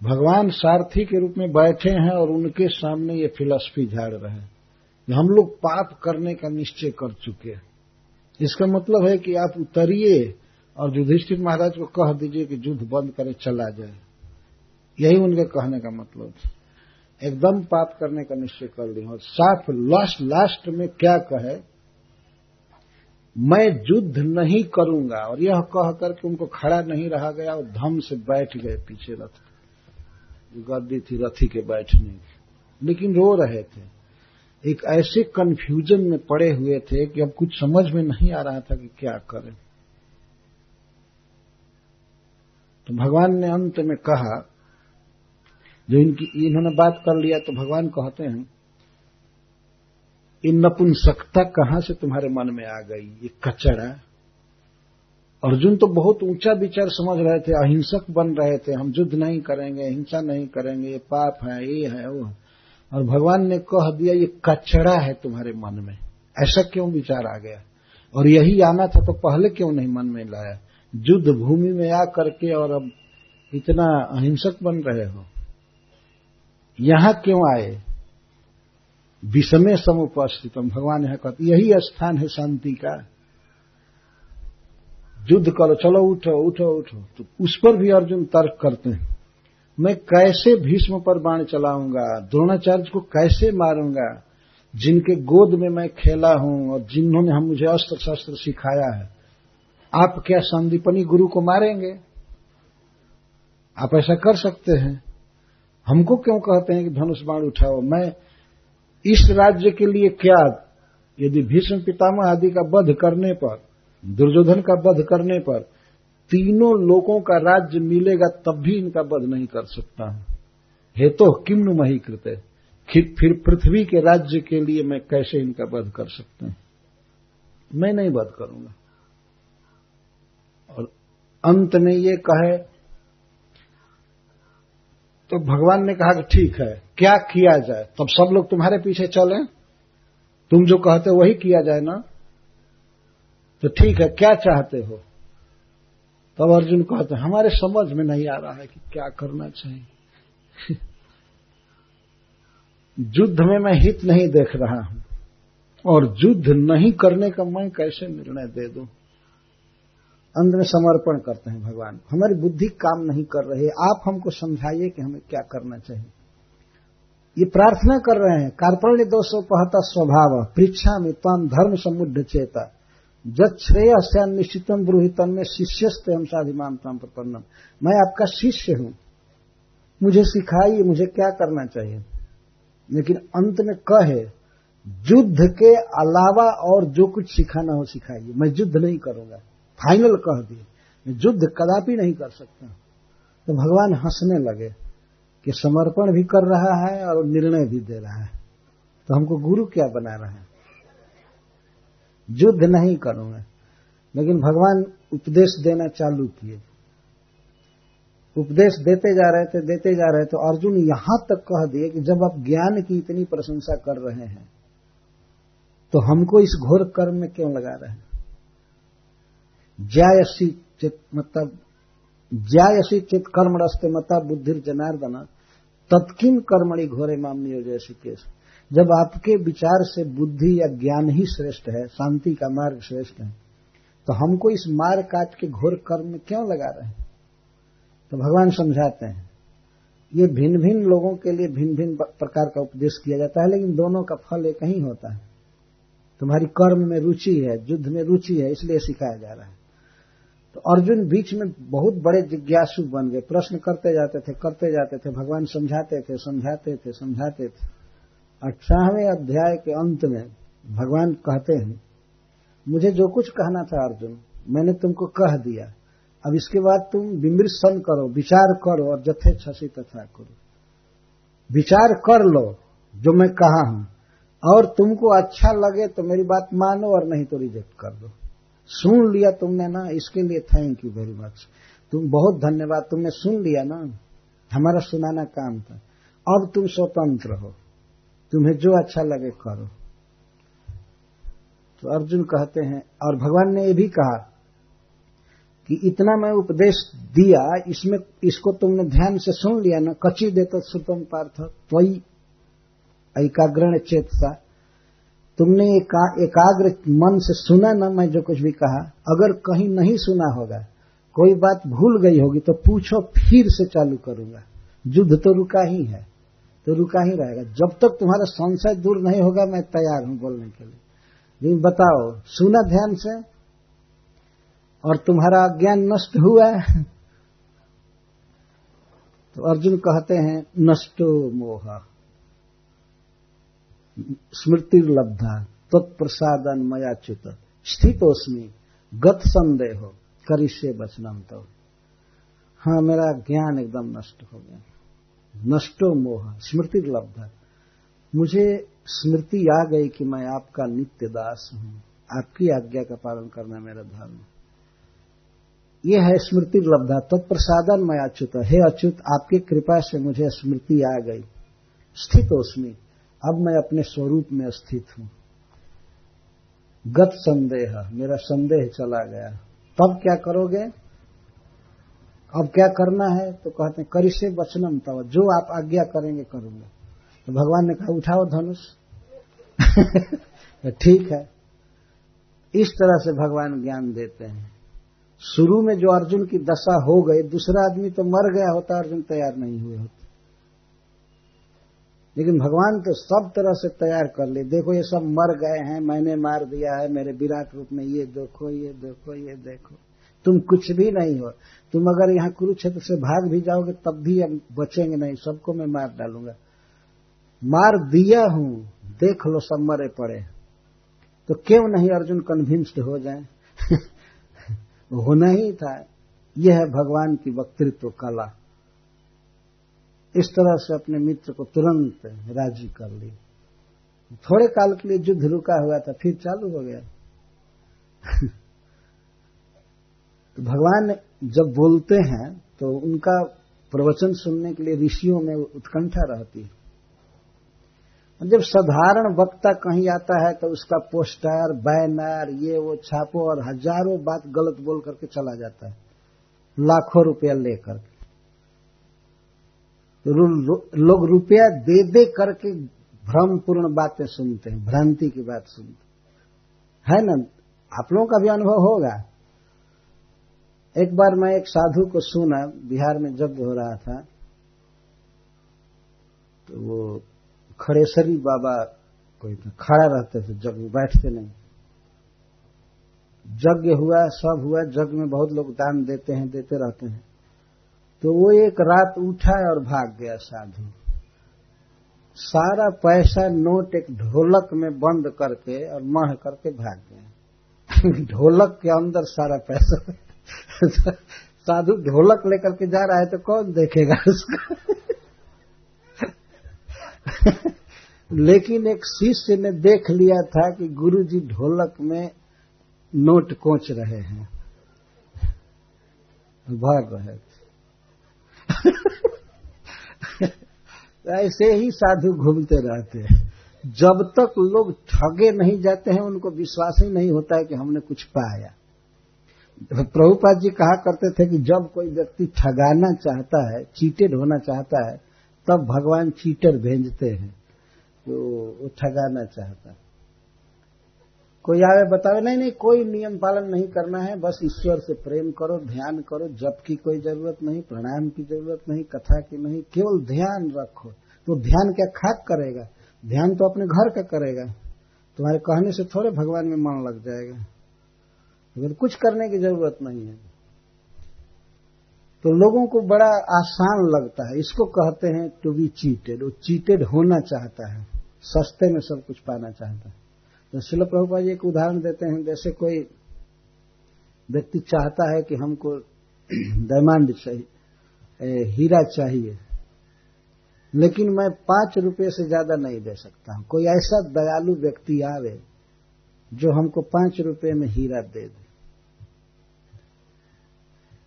भगवान सारथी के रूप में बैठे हैं और उनके सामने ये फिलॉसफी झाड़ रहे हैं, हम लोग पाप करने का निश्चय कर चुके हैं। इसका मतलब है कि आप उतरिए और युधिष्ठिर महाराज को कह दीजिए कि युद्ध बंद करें, चला जाए, यही उनके कहने का मतलब। एकदम पाप करने का निश्चय कर लिया और साफ लास्ट लास्ट में क्या कहे, मैं युद्ध नहीं करूंगा, और यह कह करके उनको खड़ा नहीं रहा गया और धम से बैठ गए पीछे रथ, गद्दी थी रथी के बैठने की, लेकिन रो रहे थे। एक ऐसे कंफ्यूजन में पड़े हुए थे कि अब कुछ समझ में नहीं आ रहा था कि क्या करें। तो भगवान ने अंत में कहा, जो इनकी इन्होंने बात कर लिया, तो भगवान कहते हैं, इन नपुंसकता कहां से तुम्हारे मन में आ गई, ये कचड़ा। अर्जुन तो बहुत ऊंचा विचार समझ रहे थे, अहिंसक बन रहे थे, हम युद्ध नहीं करेंगे, हिंसा नहीं करेंगे, ये पाप है, ये है, वो है, और भगवान ने कह दिया ये कचरा है तुम्हारे मन में। ऐसा क्यों विचार आ गया, और यही आना था तो पहले क्यों नहीं मन में लाया। युद्ध भूमि में आ करके और अब इतना अहिंसक बन रहे हो, यहां क्यों आए। विषमे समुपस्थितम, भगवान यहां कहते यही स्थान है शांति का। युद्ध करो, चलो उठो उठो उठो। तो उस पर भी अर्जुन तर्क करते हैं, मैं कैसे भीष्म पर बाण चलाऊंगा, द्रोणाचार्य को कैसे मारूंगा, जिनके गोद में मैं खेला हूं और जिन्होंने हम मुझे अस्त्र शस्त्र सिखाया है। आप क्या संदीपनी गुरु को मारेंगे, आप ऐसा कर सकते हैं। हमको क्यों कहते हैं कि धनुष बाण उठाओ। मैं इस राज्य के लिए क्या, यदि भीष्म पितामह आदि का वध करने पर, दुर्योधन का वध करने पर तीनों लोगों का राज्य मिलेगा, तब भी इनका वध नहीं कर सकता हूं। हेतो किम नु मही कृते, फिर पृथ्वी के राज्य के लिए मैं कैसे इनका वध कर सकता हूं, मैं नहीं वध करूंगा। और अंत में ये कहे, तो भगवान ने कहा कि ठीक है, क्या किया जाए, तब सब लोग तुम्हारे पीछे चलें, तुम जो कहते हो वही किया जाए ना, तो ठीक है, क्या चाहते हो। तब अर्जुन कहते हैं, हमारे समझ में नहीं आ रहा है कि क्या करना चाहिए। युद्ध में मैं हित नहीं देख रहा हूं और युद्ध नहीं करने का मैं कैसे निर्णय दे दूं। अंत में समर्पण करते हैं भगवान, हमारी बुद्धि काम नहीं कर रही, आप हमको समझाइए कि हमें क्या करना चाहिए। ये प्रार्थना कर रहे हैं, कार्पण्य दोषोपहता स्वभाव पृच्छामि त्वां धर्म समुद्ध चेता जब श्रेय श्यान निश्चितम ब्रूहितम में शिष्यस्ते हम साधिमान तम प्रपन्नम, मैं आपका शिष्य हूं, मुझे सिखाइए मुझे क्या करना चाहिए। लेकिन अंत में कहे, युद्ध के अलावा और जो कुछ सिखाना हो सिखाइए, मैं युद्ध नहीं करूंगा। फाइनल कह दिए, मैं युद्ध कदापि नहीं कर सकता। तो भगवान हंसने लगे कि समर्पण भी कर रहा है और निर्णय भी दे रहा है, तो हमको गुरु क्या बना रहा है। युद्ध नहीं करूंगा, लेकिन भगवान उपदेश देना चालू किए, उपदेश देते जा रहे थे देते जा रहे थे अर्जुन यहां तक कह दिए कि जब आप ज्ञान की इतनी प्रशंसा कर रहे हैं तो हमको इस घोर कर्म में क्यों लगा रहे हैं। ज्यायसी चित मतलब ज्यायसी चित कर्म रस्ते मता बुद्धिर जनार्दना तत्किन कर्मणि घोरे माम नियोजयसि केश। जब आपके विचार से बुद्धि या ज्ञान ही श्रेष्ठ है, शांति का मार्ग श्रेष्ठ है, तो हमको इस मार काट के घोर कर्म में क्यों लगा रहे हैं? तो भगवान समझाते हैं, ये भिन्न भिन्न लोगों के लिए भिन्न भिन्न प्रकार का उपदेश किया जाता है, लेकिन दोनों का फल एक ही होता है। तुम्हारी कर्म में रुचि है, युद्ध में रुचि है, इसलिए सिखाया जा रहा है। तो अर्जुन बीच में बहुत बड़े जिज्ञासु बन गए, प्रश्न करते जाते थे करते जाते थे भगवान समझाते थे समझाते थे समझाते थे। अठारहवें अध्याय के अंत में भगवान कहते हैं, मुझे जो कुछ कहना था अर्जुन, मैंने तुमको कह दिया। अब इसके बाद तुम विमर्शन करो, विचार करो और यथेच्छसि तथा करो। विचार कर लो जो मैं कहा हूं, और तुमको अच्छा लगे तो मेरी बात मानो और नहीं तो रिजेक्ट कर दो। सुन लिया तुमने ना, इसके लिए थैंक यू वेरी मच, तुम बहुत धन्यवाद, तुमने सुन लिया ना, हमारा सुनाना काम था। अब तुम स्वतंत्र हो, तुम्हें जो अच्छा लगे करो। तो अर्जुन कहते हैं, और भगवान ने ये भी कहा कि इतना मैं उपदेश दिया, इसमें इसको तुमने ध्यान से सुन लिया ना। कचि देतो श्रुतम पार्थ त्वयि एकाग्रेण चेतसा, तुमने एका, एकाग्र मन से सुना ना मैं जो कुछ भी कहा। अगर कहीं नहीं सुना होगा, कोई बात भूल गई होगी तो पूछो, फिर से चालू करूंगा। युद्ध तो रुका ही है तो रुका ही रहेगा, जब तक तुम्हारा संशय दूर नहीं होगा मैं तैयार हूं बोलने के लिए। लेकिन बताओ, सुना ध्यान से और तुम्हारा ज्ञान नष्ट हुआ है? तो अर्जुन कहते हैं, नष्टो मोह स्मृतिर्लब्धा तत्प्रसादन मयाच्युत स्थितोस्मि गत संदेह करिष्ये वचनम। तो हाँ, मेरा ज्ञान एकदम नष्ट हो गया। नष्टो मोह स्मृतिर्लब्धा, मुझे स्मृति आ गई कि मैं आपका नित्य दास हूं, आपकी आज्ञा का पालन करना मेरा धर्म। यह है स्मृति लब्धा तत्प्रसादन मैं अच्युत, हे अच्युत आपकी कृपा से मुझे स्मृति आ गई। स्थित उसमें, अब मैं अपने स्वरूप में स्थित हूं। गत संदेह, मेरा संदेह चला गया। तब क्या करोगे, अब क्या करना है? तो कहते हैं, करिष्ये वचनम तव, जो आप आज्ञा करेंगे करूंगा। तो भगवान ने कहा, उठाओ धनुष। ठीक है, इस तरह से भगवान ज्ञान देते हैं। शुरू में जो अर्जुन की दशा हो गई, दूसरा आदमी तो मर गया होता, अर्जुन तैयार नहीं हुए होते, लेकिन भगवान तो सब तरह से तैयार कर ले। देखो ये सब मर गए हैं, मैंने मार दिया है, मेरे विराट रूप में ये देखो ये देखो ये देखो, तुम कुछ भी नहीं हो। तुम अगर यहाँ कुरुक्षेत्र से भाग भी जाओगे तब भी अब बचेंगे नहीं, सबको मैं मार डालूंगा, मार दिया हूं, देख लो सब मरे पड़े। तो क्यों नहीं अर्जुन कन्विंस्ड हो जाए? होना ही था। यह है भगवान की वक्तृत्व कला। इस तरह से अपने मित्र को तुरंत राजी कर ली। थोड़े काल के लिए युद्ध रुका हुआ था, फिर चालू हो गया। तो भगवान जब बोलते हैं तो उनका प्रवचन सुनने के लिए ऋषियों में उत्कंठा रहती है। जब साधारण वक्ता कहीं आता है तो उसका पोस्टर, बैनर, ये वो छापो और हजारों बात गलत बोल करके चला जाता है, लाखों रुपया लेकर के। लोग रुपया दे दे करके भ्रमपूर्ण बातें सुनते हैं, भ्रांति की बात सुनते हैं, है ना? आप लोगों का भी अनुभव होगा। एक बार मैं एक साधु को सुना, बिहार में जब हो रहा था, तो वो खड़ेसरी बाबा कोई था, खड़ा रहते थे जग में, बैठते नहीं। यज्ञ हुआ, सब हुआ, जग में बहुत लोग दान देते हैं, देते रहते हैं। तो वो एक रात उठा और भाग गया साधु। सारा पैसा नोट एक ढोलक में बंद करके और मह करके भाग गया। ढोलक के अंदर सारा पैसा। साधु ढोलक लेकर के जा रहा है तो कौन देखेगा उसका? लेकिन एक शिष्य ने देख लिया था कि गुरुजी ढोलक में नोट कोच रहे हैं, भर रहे थे। ऐसे ही साधु घूमते रहते हैं। जब तक लोग ठगे नहीं जाते हैं, उनको विश्वास ही नहीं होता है कि हमने कुछ पाया। प्रभुपाद जी कहा करते थे कि जब कोई व्यक्ति ठगाना चाहता है, चीटेड होना चाहता है, तब भगवान चीटर भेजते हैं, तो ठगाना चाहता है। कोई आवे बतावे नहीं नहीं कोई नियम पालन नहीं करना है, बस ईश्वर से प्रेम करो, ध्यान करो, जप की कोई जरूरत नहीं, प्रणाम की जरूरत नहीं, कथा की नहीं, केवल ध्यान रखो। तो ध्यान क्या खाक करेगा, ध्यान तो अपने घर का करेगा, तुम्हारे कहने से थोड़े भगवान में मन लग जाएगा, अगर कुछ करने की जरूरत नहीं है। तो लोगों को बड़ा आसान लगता है, इसको कहते हैं टू बी चीटेड। वो चीटेड होना चाहता है, सस्ते में सब कुछ पाना चाहता है। तो श्रील प्रभुपाद जी एक उदाहरण देते हैं, जैसे कोई व्यक्ति चाहता है कि हमको डायमंड चाहिए, हीरा चाहिए, लेकिन मैं पांच रुपए से ज्यादा नहीं दे सकता हूं। कोई ऐसा दयालु व्यक्ति आवे जो हमको पांच रुपए में हीरा दे दे,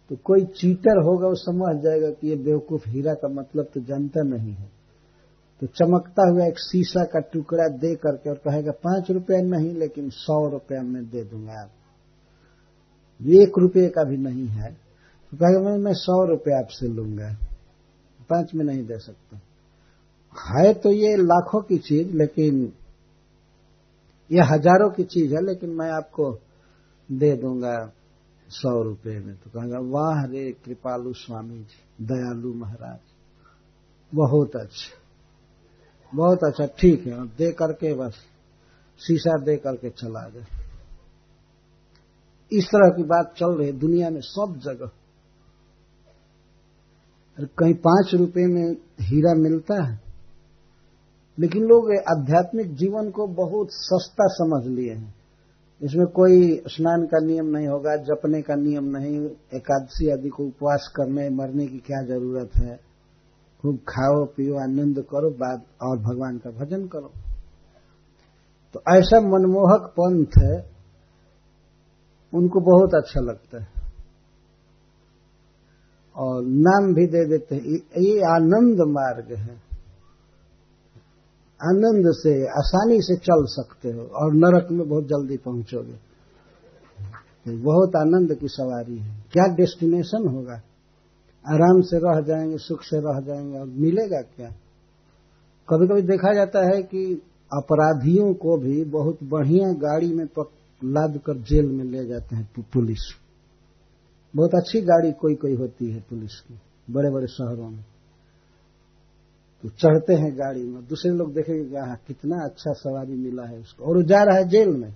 तो कोई चीटर होगा वो समझ जाएगा कि ये बेवकूफ हीरा का मतलब तो जानता नहीं है, तो चमकता हुआ एक शीशा का टुकड़ा दे करके और कहेगा पांच रुपया नहीं लेकिन सौ रुपया मैं दे दूंगा, आप एक रुपये का भी नहीं है, तो कहेगा मैं मैं सौ रुपया आपसे लूंगा, पांच में नहीं दे सकता। है तो ये लाखों की चीज, लेकिन ये हजारों की चीज है, लेकिन मैं आपको दे दूंगा सौ रुपए में। तो कहेंगे वाह रे कृपालु स्वामी जी, दयालु महाराज, बहुत अच्छा बहुत अच्छा, ठीक है, दे करके बस शीशा दे करके चला गया। इस तरह की बात चल रही दुनिया में सब जगह। कहीं पांच रुपए में हीरा मिलता है, लेकिन लोग आध्यात्मिक जीवन को बहुत सस्ता समझ लिए हैं। इसमें कोई स्नान का नियम नहीं होगा, जपने का नियम नहीं, एकादशी आदि को उपवास करने मरने की क्या जरूरत है, खूब खाओ पियो आनंद करो बाद और भगवान का भजन करो। तो ऐसा मनमोहक पंथ है, उनको बहुत अच्छा लगता है और नाम भी दे देते हैं, ये आनंद मार्ग है, आनंद से आसानी से चल सकते हो और नरक में बहुत जल्दी पहुंचोगे। तो बहुत आनंद की सवारी है, क्या डेस्टिनेशन होगा, आराम से रह जाएंगे, सुख से रह जाएंगे और मिलेगा क्या। कभी कभी देखा जाता है कि अपराधियों को भी बहुत बढ़िया गाड़ी में लाद कर जेल में ले जाते हैं पुलिस, बहुत अच्छी गाड़ी कोई कोई होती है पुलिस की बड़े बड़े शहरों में, तो चढ़ते हैं गाड़ी में, दूसरे लोग देखेंगे कि हाँ कितना अच्छा सवारी मिला है उसको, और वो जा रहा है जेल में।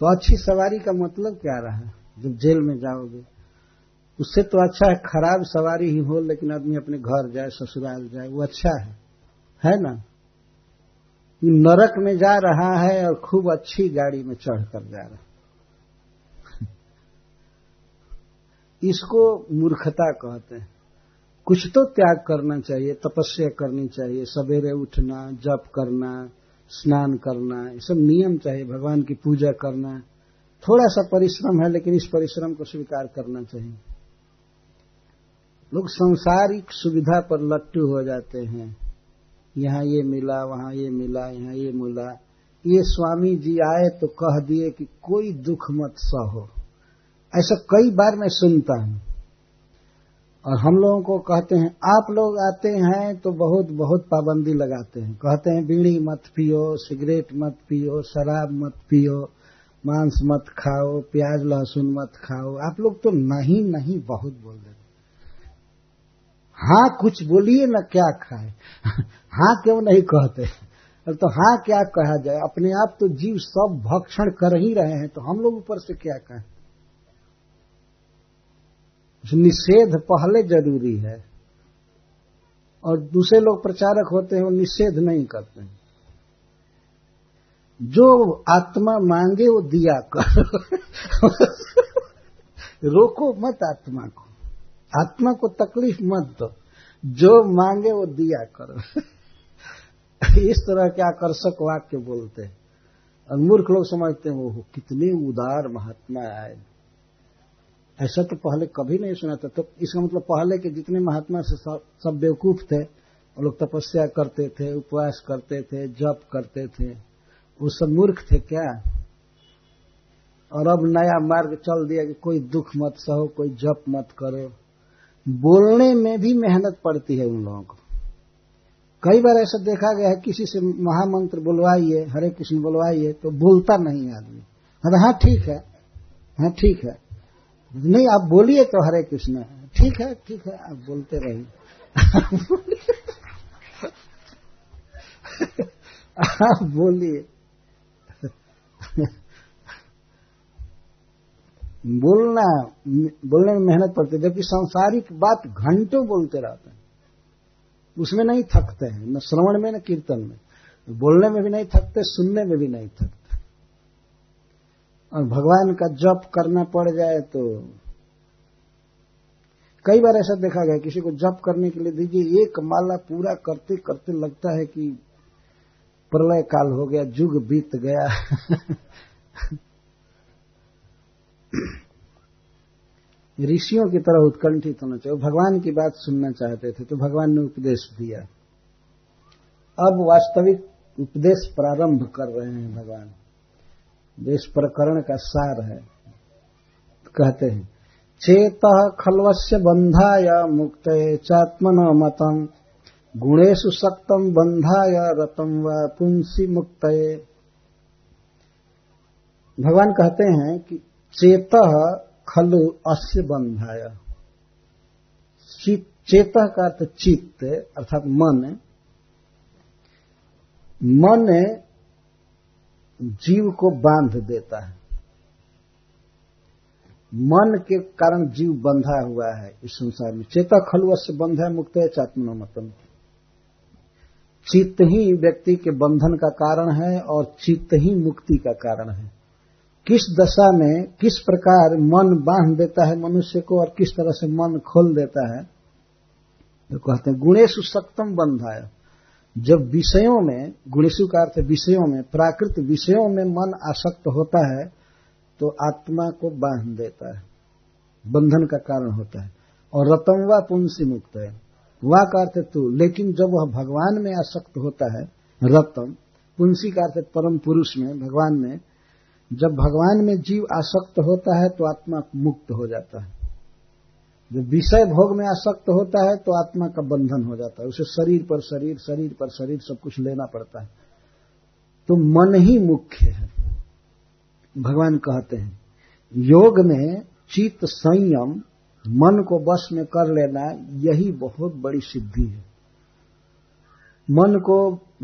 तो अच्छी सवारी का मतलब क्या रहा जब जेल में जाओगे, उससे तो अच्छा है खराब सवारी ही हो लेकिन आदमी अपने घर जाए, ससुराल जाए, वो अच्छा है, है ना। नरक में जा रहा है और खूब अच्छी गाड़ी में चढ़कर जा रहा है, इसको मूर्खता कहते हैं। कुछ तो त्याग करना चाहिए, तपस्या करनी चाहिए, सवेरे उठना, जप करना, स्नान करना, ये सब नियम चाहिए, भगवान की पूजा करना, थोड़ा सा परिश्रम है लेकिन इस परिश्रम को स्वीकार करना चाहिए। लोग सांसारिक सुविधा पर लट्टू हो जाते हैं, यहाँ ये मिला वहाँ ये मिला यहाँ ये मिला। ये स्वामी जी आए तो कह दिए कि कोई दुख मत सहो, ऐसा कई बार मैं सुनता हूं, और हम लोगों को कहते हैं आप लोग आते हैं तो बहुत बहुत पाबंदी लगाते हैं, कहते हैं बीड़ी मत पियो, सिगरेट मत पियो, शराब मत पियो, मांस मत खाओ, प्याज लहसुन मत खाओ, आप लोग तो नहीं नहीं बहुत बोल देते। हाँ कुछ बोलिए ना, क्या खाए हाँ क्यों नहीं कहते, तो हाँ क्या कहा जाए, अपने आप तो जीव सब भक्षण कर ही रहे हैं, तो हम लोग ऊपर से क्या कहें। निषेध पहले जरूरी है, और दूसरे लोग प्रचारक होते हैं वो निषेध नहीं करते हैं। जो आत्मा मांगे वो दिया करो रोको मत आत्मा को, आत्मा को तकलीफ मत दो, जो मांगे वो दिया करो इस तरह के आकर्षक वाक्य बोलते हैं, और मूर्ख लोग समझते हैं वो कितने उदार महात्मा आए, ऐसा तो पहले कभी नहीं सुना था। तो इसका मतलब पहले के जितने महात्मा से सब, सब बेवकूफ थे, और लोग तपस्या करते थे, उपवास करते थे, जप करते थे, वो सब मूर्ख थे क्या। और अब नया मार्ग चल दिया कि कोई दुख मत सहो, कोई जप मत करो, बोलने में भी मेहनत पड़ती है उन लोगों को। कई बार ऐसा देखा गया है किसी से महामंत्र बुलवाइए, हरे कृष्ण बुलवाइए, तो बोलता नहीं आदमी। अरे हाँ ठीक है, हाँ ठीक है, नहीं आप बोलिए तो हरे कृष्ण, ठीक है ठीक है, आप बोलते रहिए, आप बोलिए। बोलना बोलने में मेहनत पड़ती है, जबकि सांसारिक बात घंटों बोलते रहते हैं, उसमें नहीं थकते हैं, न श्रवण में न कीर्तन में। बोलने में भी नहीं थकते, सुनने में भी नहीं थकते। और भगवान का जप करना पड़ जाए तो कई बार ऐसा देखा गया किसी को जप करने के लिए दीजिए, एक माला पूरा करते करते लगता है कि प्रलय काल हो गया, युग बीत गया। ऋषियों की तरह उत्कंठित होना चाहिए। भगवान की बात सुनना चाहते थे तो भगवान ने उपदेश दिया। अब वास्तविक उपदेश प्रारंभ कर रहे हैं भगवान। इस प्रकरण का सार है। कहते हैं चेतः खल्वस्य बंधाय मुक्ते चात्मनो मतम गुणेषु सक्तम बंधाय रतम व पुंसी मुक्ते। भगवान कहते हैं कि चेतः खलु अस्य बंधाय। चेतः का अर्थ चित्त अर्थात मन। मन जीव को बांध देता है, मन के कारण जीव बंधा हुआ है इस संसार में। चेता खलु अस्य बंधा मुक्त है चात्मनो मतम। चित्त ही व्यक्ति के बंधन का कारण है और चित्त ही मुक्ति का कारण है। किस दशा में किस प्रकार मन बांध देता है मनुष्य को और किस तरह से मन खोल देता है, तो कहते हैं गुणेषु सक्तम बंधाय। जब विषयों में, गुणेषु का अर्थ विषयों में, प्राकृत विषयों में मन आसक्त होता है तो आत्मा को बांध देता है, बंधन का कारण होता है। और रतम वा पुंसी मुक्त है, वा का अर्थ तू, लेकिन जब वह भगवान में आसक्त होता है, रतम, पुंसी का अर्थ परम पुरुष में, भगवान में, जब भगवान में जीव आसक्त होता है तो आत्मा मुक्त हो जाता है। जब विषय भोग में आसक्त होता है तो आत्मा का बंधन हो जाता है, उसे शरीर पर शरीर, शरीर पर शरीर सब कुछ लेना पड़ता है। तो मन ही मुख्य है। भगवान कहते हैं योग में चित्त संयम, मन को वश में कर लेना, यही बहुत बड़ी सिद्धि है। मन को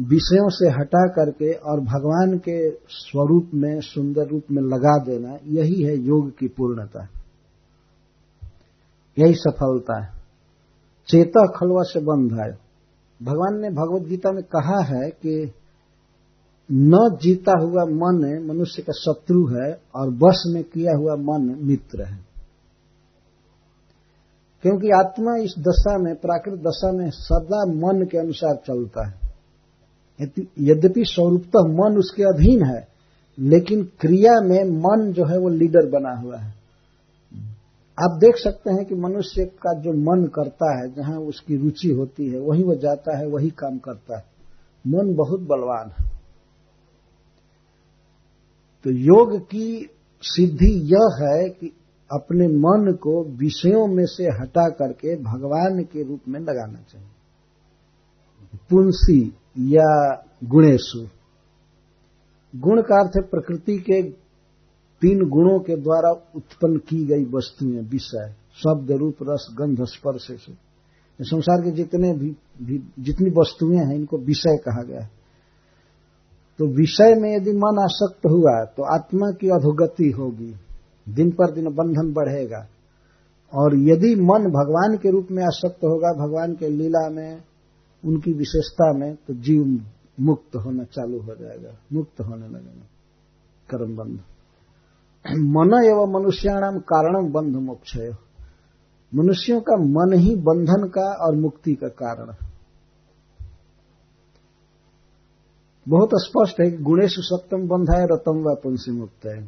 विषयों से हटा करके और भगवान के स्वरूप में, सुंदर रूप में लगा देना, यही है योग की पूर्णता, यही सफलता है। चेता खलवा से बंधाय। भगवान ने भगवद गीता में कहा है कि न जीता हुआ मन मनुष्य का शत्रु है और वश में किया हुआ मन मित्र है। क्योंकि आत्मा इस दशा में, प्राकृत दशा में सदा मन के अनुसार चलता है। यद्यपि स्वरूपतः मन उसके अधीन है, लेकिन क्रिया में मन जो है वो लीडर बना हुआ है। आप देख सकते हैं कि मनुष्य का जो मन करता है, जहां उसकी रुचि होती है वहीं वो जाता है, वही काम करता है। मन बहुत बलवान है। तो योग की सिद्धि यह है कि अपने मन को विषयों में से हटा करके भगवान के रूप में लगाना चाहिए। पुंसी या गुणेशु, गुण का अर्थ है प्रकृति के तीन गुणों के द्वारा उत्पन्न की गई वस्तुएं, विषय, शब्द, रूप, रस, गंध, स्पर्श से। संसार के जितने भी, भी जितनी वस्तुएं हैं इनको विषय कहा गया है। तो विषय में यदि मन आसक्त हुआ तो आत्मा की अधोगति होगी, दिन पर दिन बंधन बढ़ेगा। और यदि मन भगवान के रूप में आसक्त होगा, भगवान के लीला में, उनकी विशेषता में, तो जीव मुक्त होना चालू हो जाएगा, मुक्त होने लगेगा कर्म बंध। मन एवं मनुष्याणाम कारणम बंध मोक्षय। मनुष्यों का मन ही बंधन का और मुक्ति का कारण है। बहुत स्पष्ट है कि गुणेषु सक्तम बंधाय रतम व पुंसी मुक्त है।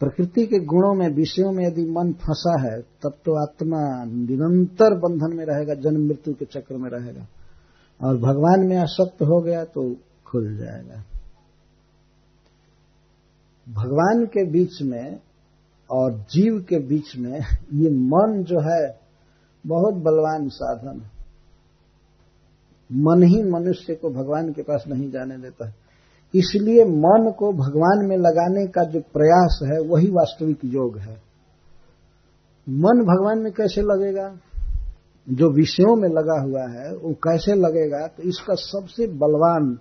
प्रकृति के गुणों में, विषयों में यदि मन फंसा है तब तो आत्मा निरंतर बंधन में रहेगा, जन्म मृत्यु के चक्र में रहेगा। और भगवान में आसक्त हो गया तो खुल जाएगा। भगवान के बीच में और जीव के बीच में ये मन जो है बहुत बलवान साधन है। मन ही मनुष्य को भगवान के पास नहीं जाने देता है, इसलिए मन को भगवान में लगाने का जो प्रयास है वही वास्तविक योग है। मन भगवान में कैसे लगेगा? जो विषयों में लगा हुआ है वो कैसे लगेगा? तो इसका सबसे बलवान,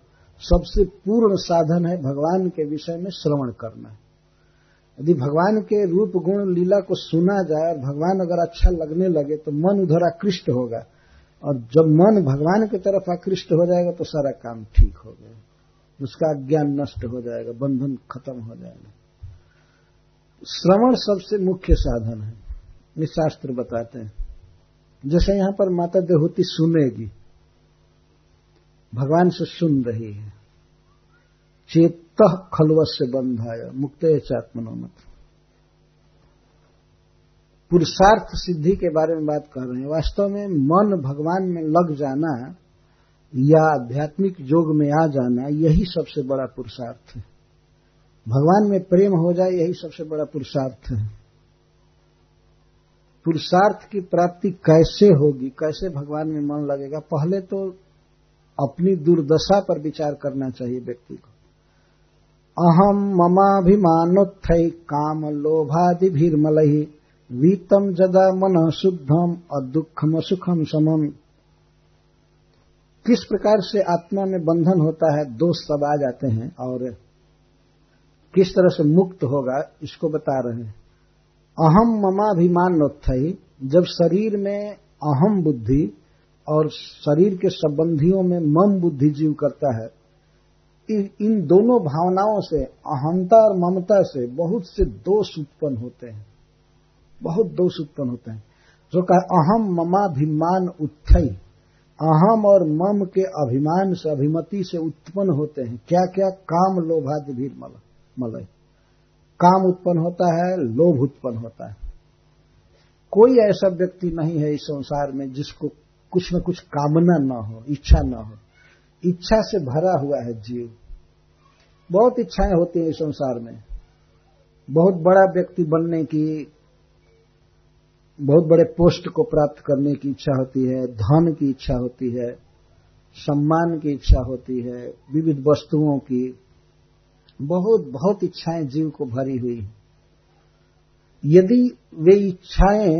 सबसे पूर्ण साधन है भगवान के विषय में श्रवण करना। यदि भगवान के रूप गुण लीला को सुना जाए और भगवान अगर अच्छा लगने लगे तो मन उधर आकृष्ट होगा, और जब मन भगवान की तरफ आकृष्ट हो जाएगा तो सारा काम ठीक हो जाएगा, उसका अज्ञान नष्ट हो जाएगा, बंधन खत्म हो जाएगा। श्रवण सबसे मुख्य साधन है, ये शास्त्र बताते हैं। जैसे यहां पर माता देवहूति सुनेगी, भगवान से सुन रही है। चेत्त खलवस्य बंधाय मुक्तये चात्मनोमत, पुरुषार्थ सिद्धि के बारे में बात कर रहे हैं। वास्तव में मन भगवान में लग जाना या आध्यात्मिक योग में आ जाना यही सबसे बड़ा पुरुषार्थ है। भगवान में प्रेम हो जाए यही सबसे बड़ा पुरुषार्थ है। पुरुषार्थ की प्राप्ति कैसे होगी, कैसे भगवान में मन लगेगा, पहले तो अपनी दुर्दशा पर विचार करना चाहिए व्यक्ति को। अहम ममाभिमानोत्थै काम लोभादि भीर्मलहि वीतम जदा मनः शुद्धम अदुःखम सुखम समम। किस प्रकार से आत्मा में बंधन होता है, दोष सब आ जाते हैं, और किस तरह से मुक्त होगा इसको बता रहे हैं। अहम ममाभिमानोत्थै, जब शरीर में अहम बुद्धि और शरीर के संबंधियों में मम बुद्धि जीव करता है, इन दोनों भावनाओं से, अहंता और ममता से बहुत से दोष उत्पन्न होते हैं, बहुत दोष उत्पन्न होते हैं। जो कहा अहम ममाभिमान उत्थई, अहम और मम के अभिमान से, अभिमति से उत्पन्न होते हैं क्या क्या? काम लोभादि भीर मलय, काम उत्पन्न होता है, लोभ उत्पन्न होता है। कोई ऐसा व्यक्ति नहीं है इस संसार में जिसको कुछ न कुछ कामना ना हो, इच्छा ना हो। इच्छा से भरा हुआ है जीव, बहुत इच्छाएं होती हैं इस संसार में। बहुत बड़ा व्यक्ति बनने की, बहुत बड़े पोस्ट को प्राप्त करने की इच्छा होती है, धन की इच्छा होती है, सम्मान की इच्छा होती है, विविध वस्तुओं की, बहुत बहुत इच्छाएं जीव को भरी हुई है। यदि वे इच्छाएं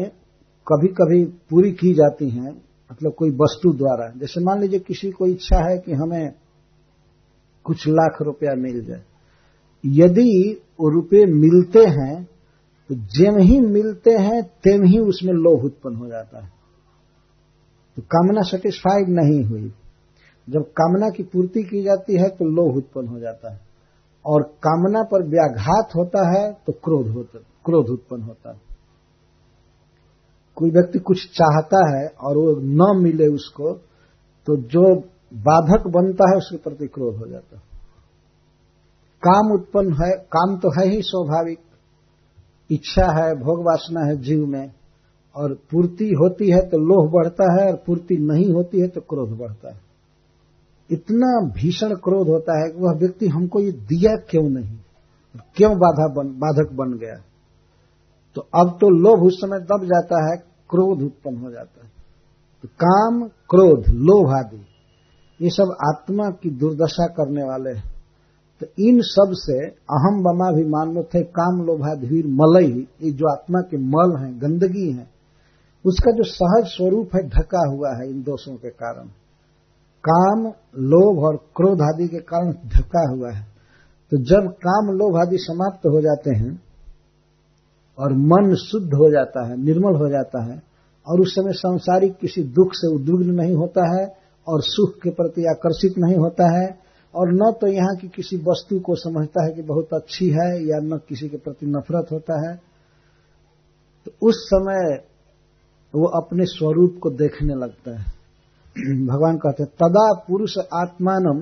कभी कभी पूरी की जाती हैं, मतलब कोई वस्तु द्वारा, जैसे मान लीजिए किसी को इच्छा है कि हमें कुछ लाख रुपया मिल जाए, यदि वो रुपये मिलते हैं तो जेम ही मिलते हैं तेम ही उसमें लोभ उत्पन्न हो जाता है, तो कामना सेटिस्फाइड नहीं हुई। जब कामना की पूर्ति की जाती है तो लोभ उत्पन्न हो जाता है, और कामना पर व्याघात होता है तो क्रोध होता क्रोध उत्पन्न होता है। कोई व्यक्ति कुछ चाहता है और वो न मिले उसको, तो जो बाधक बनता है उसके प्रति क्रोध हो जाता है। काम उत्पन्न है, काम तो है ही स्वाभाविक, इच्छा है, भोग वासना है जीव में, और पूर्ति होती है तो लोभ बढ़ता है, और पूर्ति नहीं होती है तो क्रोध बढ़ता है। इतना भीषण क्रोध होता है कि वह व्यक्ति हमको ये दिया क्यों नहीं, क्यों बाधा बन, बाधक बन गया। तो अब तो लोभ उस समय दब जाता है, क्रोध उत्पन्न हो जाता है। तो काम, क्रोध, लोभ आदि ये सब आत्मा की दुर्दशा करने वाले हैं। तो इन सब से अहम ममाभिमानो थे काम लोभाधीर मलई, ये जो आत्मा के मल हैं, गंदगी है, उसका जो सहज स्वरूप है ढका हुआ है इन दोषों के कारण, काम, लोभ और क्रोध आदि के कारण ढका हुआ है। तो जब काम लोभ आदि समाप्त हो जाते हैं और मन शुद्ध हो जाता है, निर्मल हो जाता है, और उस समय सांसारिक किसी दुख से उद्विग्न नहीं होता है, और सुख के प्रति आकर्षित नहीं होता है, और न तो यहाँ की किसी वस्तु को समझता है कि बहुत अच्छी है, या न किसी के प्रति नफरत होता है, तो उस समय वो अपने स्वरूप को देखने लगता है। भगवान कहते हैं तदा पुरुष आत्मानम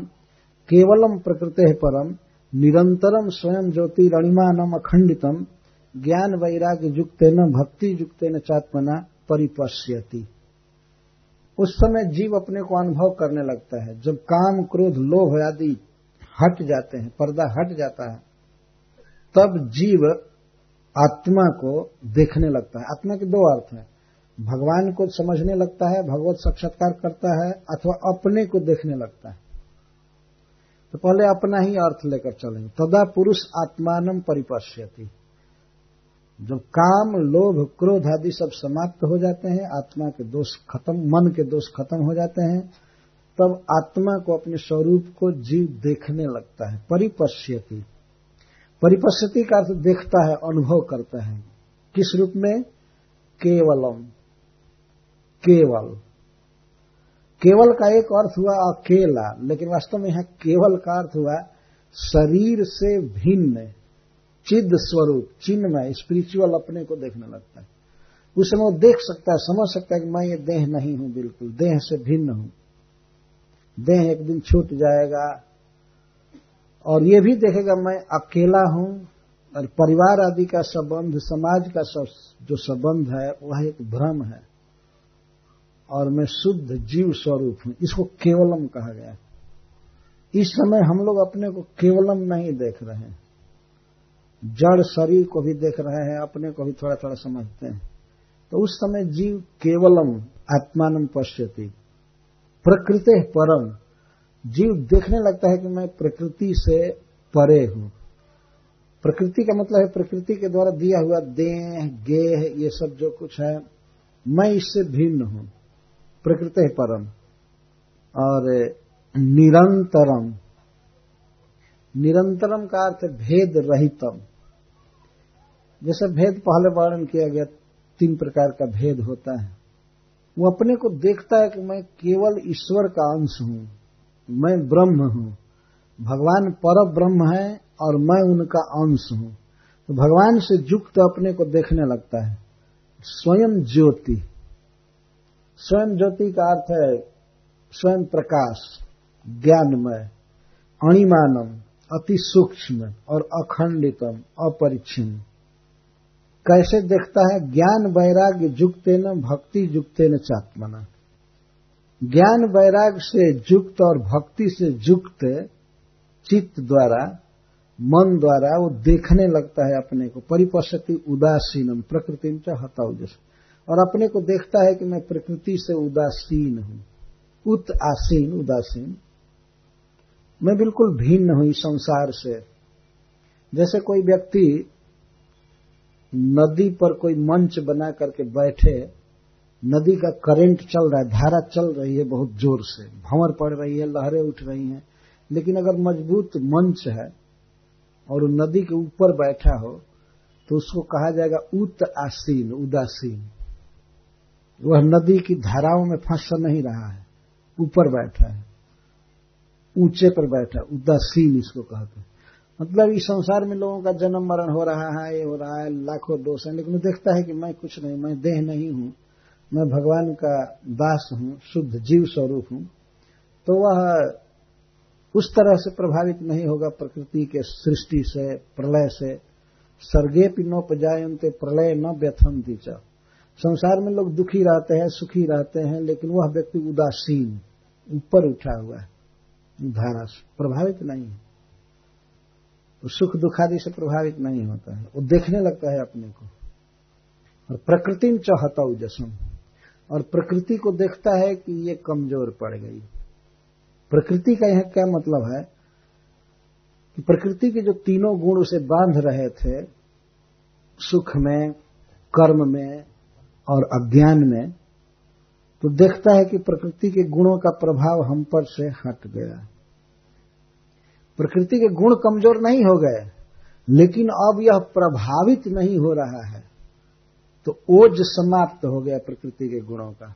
केवलम प्रकृते परम निरंतरम स्वयं ज्योति रणिमानम अखंडितम ज्ञान वैराग्य युक्तेन भक्ति युक्तेन चात्मना परिपश्यति। उस समय जीव अपने को अनुभव करने लगता है। जब काम, क्रोध, लोभ आदि हट जाते हैं, पर्दा हट जाता है, तब जीव आत्मा को देखने लगता है। आत्मा के दो अर्थ हैं, भगवान को समझने लगता है, भगवत साक्षात्कार करता है, अथवा अपने को देखने लगता है। तो पहले अपना ही अर्थ लेकर चलेंगे। तदा पुरुष आत्मानम परिपश्यति, जब काम लोभ क्रोध आदि सब समाप्त हो जाते हैं, आत्मा के दोष खत्म, मन के दोष खत्म हो जाते हैं, तब आत्मा को अपने स्वरूप को जीव देखने लगता है। परिपश्यति, परिपश्यति का अर्थ देखता है, अनुभव करता है। किस रूप में? केवलम, केवल। केवल का एक अर्थ हुआ अकेला, लेकिन वास्तव में यहां केवल का अर्थ हुआ शरीर से भिन्न चिद स्वरूप, चिन्मय, स्पिरिचुअल अपने को देखने लगता है। उस समय वो देख सकता है, समझ सकता है कि मैं ये देह नहीं हूं, बिल्कुल देह से भिन्न हूं। देह एक दिन छूट जाएगा, और ये भी देखेगा मैं अकेला हूं, और परिवार आदि का संबंध, समाज का सब जो संबंध है वह एक भ्रम है, और मैं शुद्ध जीव स्वरूप हूं। इसको केवलम कहा गया। इस समय हम लोग अपने को केवलम नहीं देख रहे हैं, जड़ शरीर को भी देख रहे हैं, अपने को भी थोड़ा थोड़ा समझते हैं। तो उस समय जीव केवलम आत्मानम पश्यति, प्रकृते परम, जीव देखने लगता है कि मैं प्रकृति से परे हूं। प्रकृति का मतलब है प्रकृति के द्वारा दिया हुआ देह गेह ये सब जो कुछ है, मैं इससे भिन्न हूं। प्रकृति परम और निरंतरम, निरंतरम का अर्थ भेद रहितम। जैसे भेद पहले वर्णन किया गया, तीन प्रकार का भेद होता है। वो अपने को देखता है कि मैं केवल ईश्वर का अंश हूं, मैं ब्रह्म हूं, भगवान पर ब्रह्म है और मैं उनका अंश हूं। तो भगवान से युक्त अपने को देखने लगता है। स्वयं ज्योति, स्वयं ज्योति का अर्थ है स्वयं प्रकाश, ज्ञानमय, अणिमानम, अति सूक्ष्म और अखंडितम, अपरिच्छिन्न। कैसे देखता है? ज्ञान वैराग्य युक्तेन भक्ति युक्तेन चात्मना। ज्ञान वैराग से युक्त और भक्ति से युक्त चित्त द्वारा, मन द्वारा वो देखने लगता है अपने को। परिपश्यति उदासीनम प्रकृतिम च हताउजस, और अपने को देखता है कि मैं प्रकृति से उदासीन हूं। उत आसीन, उदासीन, मैं बिल्कुल भिन्न हूं इस संसार से। जैसे कोई व्यक्ति नदी पर कोई मंच बना करके बैठे, नदी का करंट चल रहा है, धारा चल रही है बहुत जोर से, भंवर पड़ रही है, लहरें उठ रही हैं, लेकिन अगर मजबूत मंच है और नदी के ऊपर बैठा हो तो उसको कहा जाएगा उत आसीन, उदासीन। वह नदी की धाराओं में फंस नहीं रहा है, ऊपर बैठा है, ऊंचे पर बैठा, उदासीन इसको कहते हैं। मतलब इस संसार में लोगों का जन्म मरण हो रहा है, ये हो रहा है, लाखों दोष है, लेकिन वो देखता है कि मैं कुछ नहीं, मैं देह नहीं हूं, मैं भगवान का दास हूं, शुद्ध जीव स्वरूप हूं। तो वह उस तरह से प्रभावित नहीं होगा प्रकृति के सृष्टि से, प्रलय से। सर्गेपि नोपजायन्ते प्रलय न व्यथन्ति च। संसार में लोग दुखी रहते हैं, सुखी रहते हैं, लेकिन वह व्यक्ति उदासीन, ऊपर उठा हुआ है, धारा से प्रभावित नहीं है, सुख दुखादि से प्रभावित नहीं होता है। वो देखने लगता है अपने को। और प्रकृतिम च हताउजसम, और प्रकृति को देखता है कि ये कमजोर पड़ गई। प्रकृति का यह क्या मतलब है कि प्रकृति के जो तीनों गुण उसे बांध रहे थे, सुख में, कर्म में और अज्ञान में, तो देखता है कि प्रकृति के गुणों का प्रभाव हम पर से हट गया। प्रकृति के गुण कमजोर नहीं हो गए, लेकिन अब यह प्रभावित नहीं हो रहा है, तो ओज समाप्त हो गया प्रकृति के गुणों का।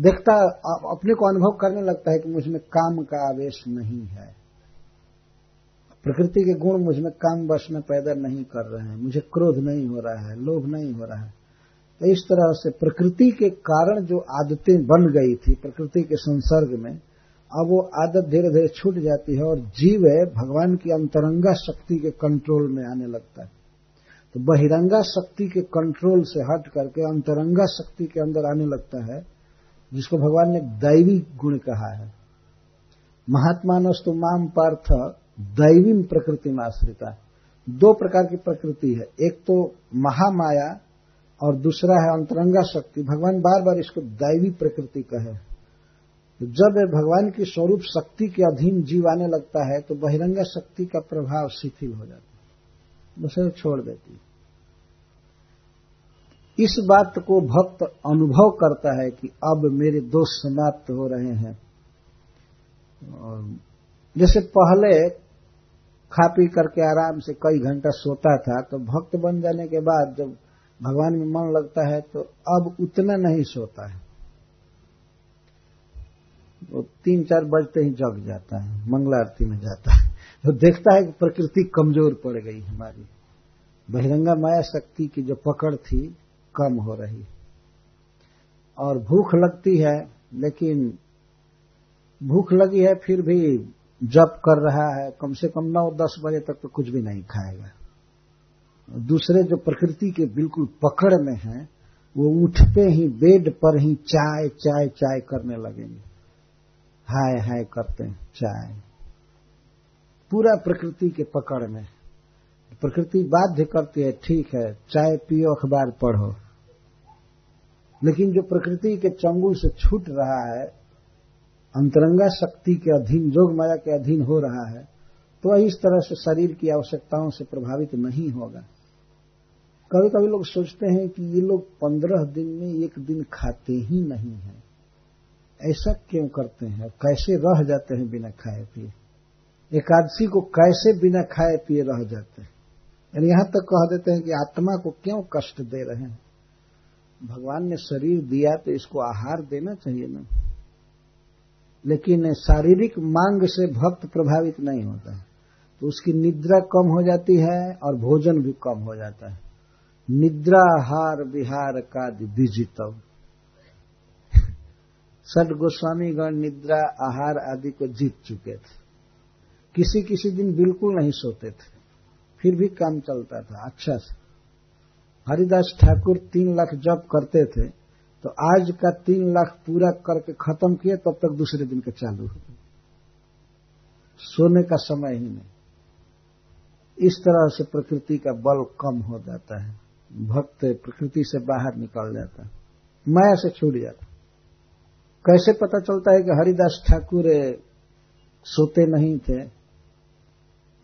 देखता, अपने को अनुभव करने लगता है कि मुझमें काम का आवेश नहीं है, प्रकृति के गुण मुझमें काम वश में पैदा नहीं कर रहे हैं, मुझे क्रोध नहीं हो रहा है, लोभ नहीं हो रहा है। तो इस तरह से प्रकृति के कारण जो आदतें बन गई थी प्रकृति के संसर्ग में, अब वो आदत धीरे धीरे छूट जाती है और जीव भगवान की अंतरंगा शक्ति के कंट्रोल में आने लगता है। तो बहिरंगा शक्ति के कंट्रोल से हट करके अंतरंगा शक्ति के अंदर आने लगता है, जिसको भगवान ने दैवी गुण कहा है। महात्मानस्तु माम पार्थ दैवीम प्रकृतिमाश्रिता, दो प्रकार की प्रकृति है, एक तो महामाया और दूसरा है अंतरंगा शक्ति। भगवान बार बार इसको दैवी प्रकृति कहे। जब भगवान की स्वरूप शक्ति के अधीन जीव आने लगता है तो बहिरंगा शक्ति का प्रभाव शिथिल हो जाता है, उसे छोड़ देती है। इस बात को भक्त अनुभव करता है कि अब मेरे दोष समाप्त हो रहे हैं। और जैसे पहले खा पी करके आराम से कई घंटा सोता था, तो भक्त बन जाने के बाद जब भगवान में मन लगता है तो अब उतना नहीं सोता है, वो तीन चार बजते ही जग जाता है, मंगला आरती में जाता है। तो देखता है कि प्रकृति कमजोर पड़ गई हमारी, बहिरंगा माया शक्ति की जो पकड़ थी कम हो रही। और भूख लगती है, लेकिन भूख लगी है फिर भी जप कर रहा है, कम से कम नौ दस बजे तक तो कुछ भी नहीं खाएगा। दूसरे जो प्रकृति के बिल्कुल पकड़ में है वो उठते ही बेड पर ही चाय चाय चाय करने लगेंगे, हाय हाय करते हैं चाय, पूरा प्रकृति के पकड़ में। प्रकृति बाध्य करती है, ठीक है चाय पियो अखबार पढ़ो, लेकिन जो प्रकृति के चंगुल से छूट रहा है, अंतरंगा शक्ति के अधीन जोग माया के अधीन हो रहा है, तो इस तरह से शरीर की आवश्यकताओं से प्रभावित नहीं होगा। कभी कभी लोग सोचते हैं कि ये लोग पंद्रह दिन में एक दिन खाते ही नहीं है, ऐसा क्यों करते हैं, कैसे रह जाते हैं बिना खाए पिए, एकादशी को कैसे बिना खाए पिए रह जाते हैं। यानी यहां तक कह देते हैं कि आत्मा को क्यों कष्ट दे रहे हैं, भगवान ने शरीर दिया तो इसको आहार देना चाहिए ना। लेकिन शारीरिक मांग से भक्त प्रभावित नहीं होता है, तो उसकी निद्रा कम हो जाती है और भोजन भी कम हो जाता है। निद्रा हार विहार का विजितव, सट गोस्वामीगण निद्रा आहार आदि को जीत चुके थे। किसी किसी दिन बिल्कुल नहीं सोते थे, फिर भी काम चलता था अच्छा से। हरिदास ठाकुर तीन लाख जप करते थे, तो आज का तीन लाख पूरा करके खत्म किए तब तक दूसरे दिन का चालू हो गया, सोने का समय ही नहीं। इस तरह से प्रकृति का बल कम हो जाता है, भक्त प्रकृति से बाहर निकल जाता है, माया से छूट जाता। कैसे पता चलता है कि हरिदास ठाकुर सोते नहीं थे?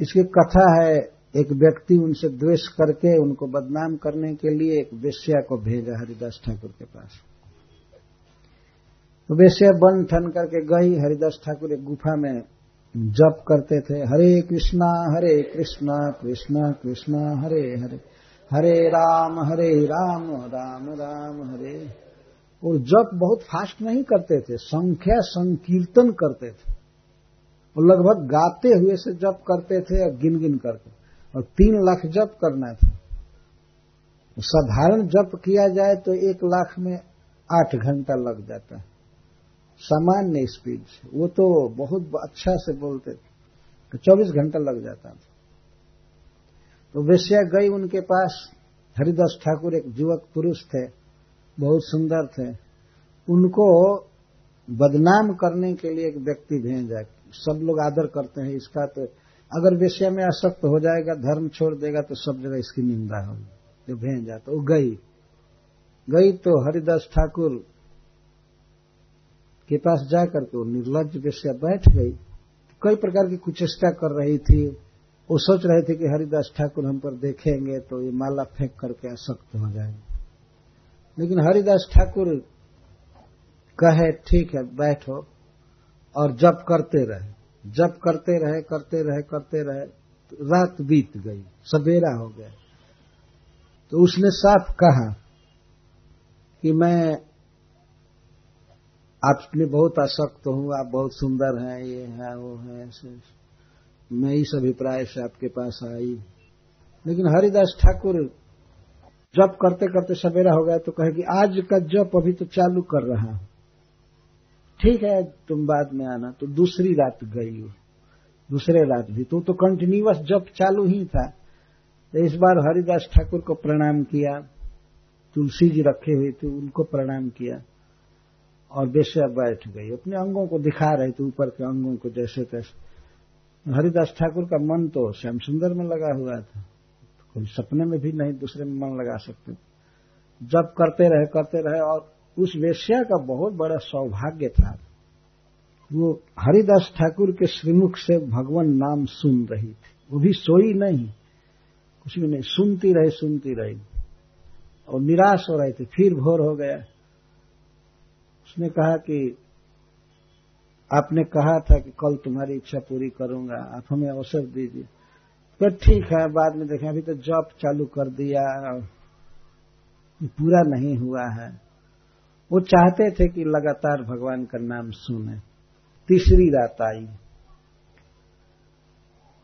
इसकी कथा है, एक व्यक्ति उनसे द्वेष करके उनको बदनाम करने के लिए एक वेश्या को भेजा हरिदास ठाकुर के पास। तो वेश्या बन ठन करके गई, हरिदास ठाकुर एक गुफा में जप करते थे, हरे कृष्णा हरे कृष्णा कृष्णा कृष्णा हरे हरे, हरे राम हरे राम राम राम हरे। और जप बहुत फास्ट नहीं करते थे, संख्या संकीर्तन करते थे, और लगभग गाते हुए से जप करते थे और गिन गिन करके। और तीन लाख जप करना था, साधारण जप किया जाए तो एक लाख में आठ घंटा लग जाता है सामान्य स्पीड से, वो तो बहुत अच्छा से बोलते थे, चौबीस घंटा लग जाता था। तो वेश्या गई उनके पास, हरिदास ठाकुर एक युवक पुरुष थे, बहुत सुंदर थे, उनको बदनाम करने के लिए एक व्यक्ति भेजा। सब लोग आदर करते हैं इसका, तो अगर वेश्या में आसक्त हो जाएगा, धर्म छोड़ देगा, तो सब जगह इसकी निंदा होगी, जो भेजा। तो वो गई गई तो हरिदास ठाकुर के पास जाकर के वो निर्लज्ज वेश्या बैठ गई। कई प्रकार की कुचेष्टा कर रही थी, वो सोच रहे थे कि हरिदास ठाकुर हम पर देखेंगे तो ये माला फेंक करके आसक्त हो जाएंगे। लेकिन हरिदास ठाकुर कहे ठीक है बैठो, और जप करते रहे जप करते रहे करते रहे करते रहे। तो रात बीत गई, सवेरा हो गया, तो उसने साफ कहा कि मैं आपने बहुत आसक्त हूं, आप बहुत सुंदर हैं, ये है वो है, ऐसे मैं इस अभिप्राय से आपके पास आई। लेकिन हरिदास ठाकुर जप करते करते सवेरा हो गया, तो कहे कि आज का जप अभी तो चालू कर रहा हूं, ठीक है तुम बाद में आना। तो दूसरी रात गई, दूसरे रात भी तो तो कंटिन्यूअस जप चालू ही था। तो इस बार हरिदास ठाकुर को प्रणाम किया, तुलसी जी रखे हुए थे उनको प्रणाम किया, और बेश्या बैठ गई, अपने अंगों को दिखा रहे थे, ऊपर के अंगों को जैसे तैसे। हरिदास ठाकुर का मन तो श्याम सुंदर में लगा हुआ था, कोई सपने में भी नहीं दूसरे में मन लगा सकते। जब करते रहे करते रहे और उस वेश्या का बहुत बड़ा सौभाग्य था, वो हरिदास ठाकुर के श्रीमुख से भगवान नाम सुन रही थी। वो भी सोई नहीं, कुछ भी नहीं, सुनती रही सुनती रही और निराश हो रही थी। फिर भोर हो गया। उसने कहा कि आपने कहा था कि कल तुम्हारी इच्छा पूरी करूंगा, आप हमें अवसर दीजिए। तो ठीक है, बाद में देखें। अभी तो जॉब चालू कर दिया, पूरा नहीं हुआ है। वो चाहते थे कि लगातार भगवान का नाम सुने। तीसरी रात आई,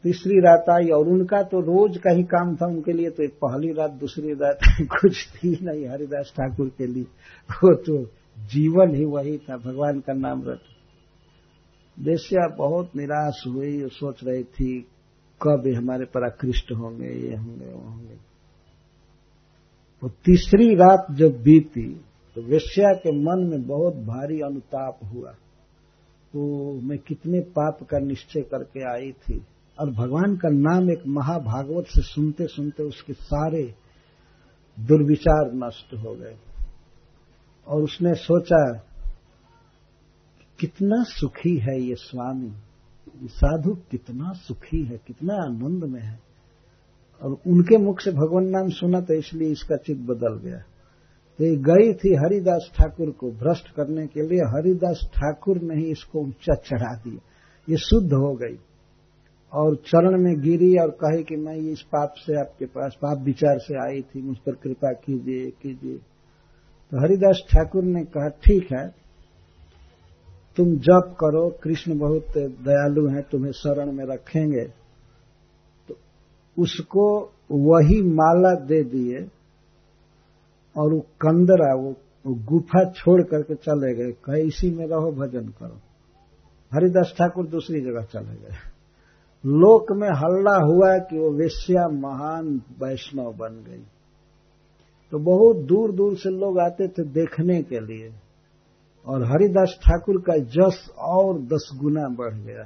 तीसरी रात आई और उनका तो रोज का ही काम था। उनके लिए तो पहली रात दूसरी रात कुछ थी नहीं हरिदास ठाकुर के लिए। वो तो जीवन ही वही था, भगवान का नाम रट। वेश्या बहुत निराश हुई, सोच रही थी कब ये हमारे पर आकृष्ट होंगे, ये होंगे वो होंगे। तो तीसरी रात जब बीती तो वेश्या के मन में बहुत भारी अनुताप हुआ। तो मैं कितने पाप का निश्चय करके आई थी, और भगवान का नाम एक महाभागवत से सुनते सुनते उसके सारे दुर्विचार नष्ट हो गए। और उसने सोचा कितना सुखी है ये स्वामी, ये साधु कितना सुखी है, कितना आनंद में है। और उनके मुख से भगवान नाम सुना तो इसलिए इसका चित बदल गया। तो ये गई थी हरिदास ठाकुर को भ्रष्ट करने के लिए। हरिदास ठाकुर ने ही इसको ऊंचा चढ़ा दिया। ये शुद्ध हो गई और चरण में गिरी और कही कि मैं इस पाप से आपके पास, पाप विचार से आई थी, मुझ पर कृपा कीजिए कीजिए। तो हरिदास ठाकुर ने कहा ठीक है, तुम जप करो, कृष्ण बहुत दयालु हैं, तुम्हें शरण में रखेंगे। तो उसको वही माला दे दिए और वो कंदरा, वो, वो गुफा छोड़ करके चले गए। कहे इसी में रहो, भजन करो। हरिदास ठाकुर दूसरी जगह चले गए। लोक में हल्ला हुआ कि वो वेश्या महान वैष्णव बन गई। तो बहुत दूर दूर से लोग आते थे देखने के लिए, और हरिदास ठाकुर का जस और दस गुना बढ़ गया।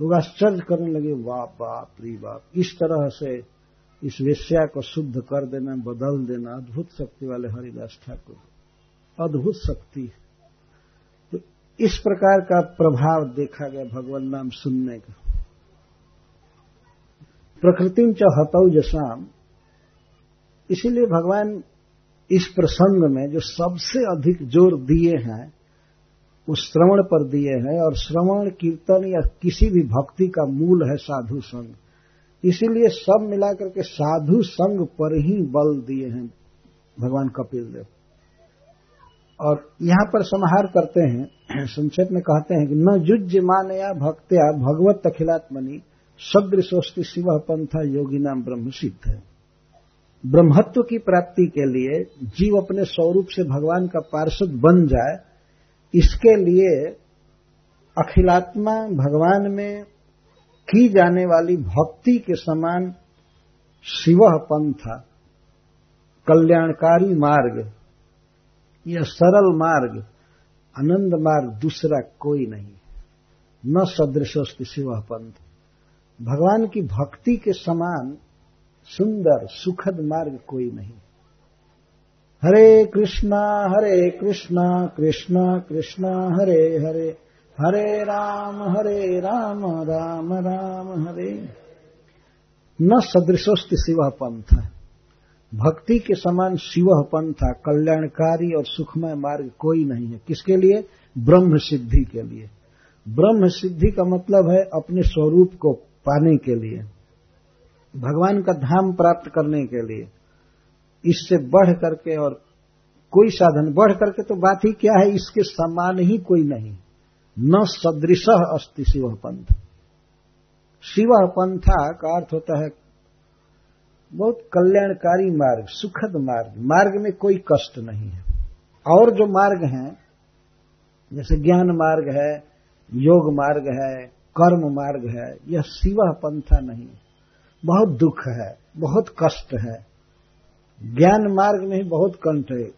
लोग आश्चर्य करने लगे, वाह बाप रे बाप, इस तरह से इस वेश्या को शुद्ध कर देना, बदल देना, अद्भुत शक्ति वाले हरिदास ठाकुर, अद्भुत शक्ति। तो इस प्रकार का प्रभाव देखा गया भगवान नाम सुनने का। प्रकृतिम च हतौ जसाम, इसीलिए भगवान इस प्रसंग में जो सबसे अधिक जोर दिए हैं वो श्रवण पर दिए हैं। और श्रवण कीर्तन या किसी भी भक्ति का मूल है साधु संग। इसीलिए सब मिलाकर के साधु संग पर ही बल दिए हैं भगवान कपिल देव। और यहाँ पर संहार करते हैं, संक्षेप में कहते हैं कि न युज्य मानया भक्त्या भगवत अखिलात्मनि सदृशोस्ति शिव पंथा योगी नाम ब्रह्म सिद्ध है। ब्रह्मत्व की प्राप्ति के लिए जीव अपने स्वरूप से भगवान का पार्षद बन जाए, इसके लिए अखिलात्मा भगवान में की जाने वाली भक्ति के समान शिव पंथा, कल्याणकारी मार्ग या सरल मार्ग, आनंद मार्ग दूसरा कोई नहीं। न सदृशोस्ति शिव पंथ, भगवान की भक्ति के समान सुंदर सुखद मार्ग कोई नहीं। हरे कृष्णा हरे कृष्णा कृष्णा कृष्णा हरे हरे, हरे राम हरे राम राम राम हरे। न सदृशोस्ति शिव पंथ, भक्ति के समान शिव पंथ, कल्याणकारी और सुखमय मार्ग कोई नहीं है। किसके लिए? ब्रह्म सिद्धि के लिए। ब्रह्म सिद्धि का मतलब है अपने स्वरूप को पाने के लिए, भगवान का धाम प्राप्त करने के लिए। इससे बढ़ करके और कोई साधन, बढ़ करके तो बात ही क्या है, इसके समान ही कोई नहीं। न सदृशः अस्ति शिव पंथ। शिव पंथा का अर्थ होता है बहुत कल्याणकारी मार्ग, सुखद मार्ग, मार्ग में कोई कष्ट नहीं है। और जो मार्ग हैं जैसे ज्ञान मार्ग है, योग मार्ग है, कर्म मार्ग है, यह शिव पंथा नहीं है। बहुत दुख है, बहुत कष्ट है। ज्ञान मार्ग में ही बहुत कंठ है।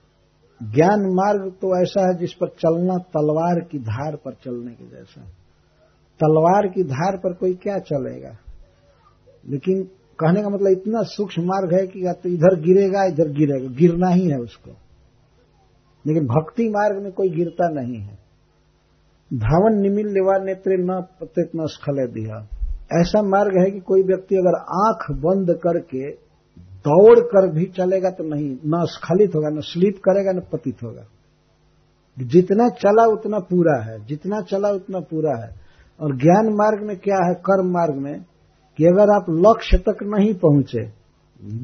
ज्ञान मार्ग तो ऐसा है जिस पर चलना तलवार की धार पर चलने के जैसा। तलवार की धार पर कोई क्या चलेगा, लेकिन कहने का मतलब इतना सूक्ष्म मार्ग है कि या तो इधर गिरेगा इधर गिरेगा, गिरना ही है उसको। लेकिन भक्ति मार्ग में कोई गिरता नहीं है। धावन निमिल लेवा नेत्रे न पतेत न स्खले दिया, ऐसा मार्ग है कि कोई व्यक्ति अगर आंख बंद करके दौड़ कर भी चलेगा तो नहीं, न स्खलित होगा, न स्लिप करेगा, न पतित होगा। जितना चला उतना पूरा है, जितना चला उतना पूरा है। और ज्ञान मार्ग में क्या है, कर्म मार्ग में, कि अगर आप लक्ष्य तक नहीं पहुंचे,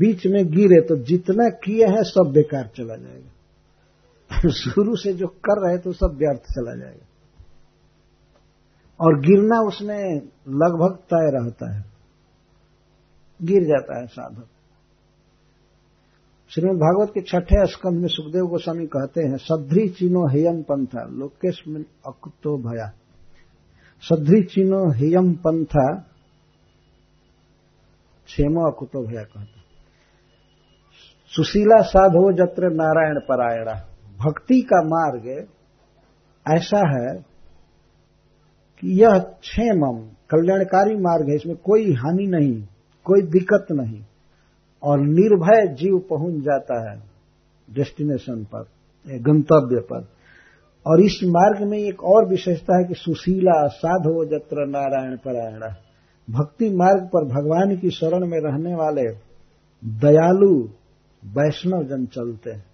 बीच में गिरे तो जितना किए हैं सब बेकार चला जाएगा। शुरू से जो कर रहे तो सब व्यर्थ चला जाएगा। और गिरना उसमें लगभग तय रहता है, गिर जाता है साधक। श्रीमद् भागवत के छठे स्कंध में सुखदेव गोस्वामी कहते हैं, सद्री चिनो हेयम पंथा लोकेश में अकुतो भया। सद्री चिनो हेयम पंथा क्षेमो अकुतो भया कहते। सुशीला साधो जत्र नारायण परायणा। भक्ति का मार्ग ऐसा है कि यह क्षेमम कल्याणकारी मार्ग है, इसमें कोई हानि नहीं, कोई दिक्कत नहीं, और निर्भय जीव पहुंच जाता है डेस्टिनेशन पर, गंतव्य पर। और इस मार्ग में एक और विशेषता है कि सुशीला साधो जत्र नारायण परायणा। भक्ति मार्ग पर भगवान की शरण में रहने वाले दयालु वैष्णव जन चलते हैं।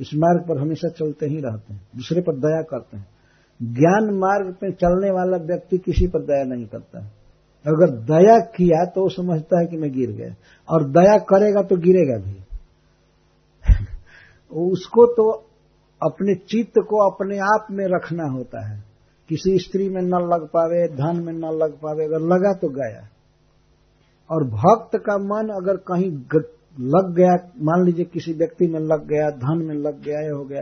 इस मार्ग पर हमेशा चलते ही रहते हैं, दूसरे पर दया करते हैं। ज्ञान मार्ग पर चलने वाला व्यक्ति किसी पर दया नहीं करता है। अगर दया किया तो समझता है कि मैं गिर गया, और दया करेगा तो गिरेगा भी। उसको तो अपने चित्त को अपने आप में रखना होता है, किसी स्त्री में न लग पावे, धन में न लग पावे, अगर लगा तो गया। और भक्त का मन अगर कहीं लग गया, मान लीजिए किसी व्यक्ति में लग गया, धन में लग गया, ये हो गया,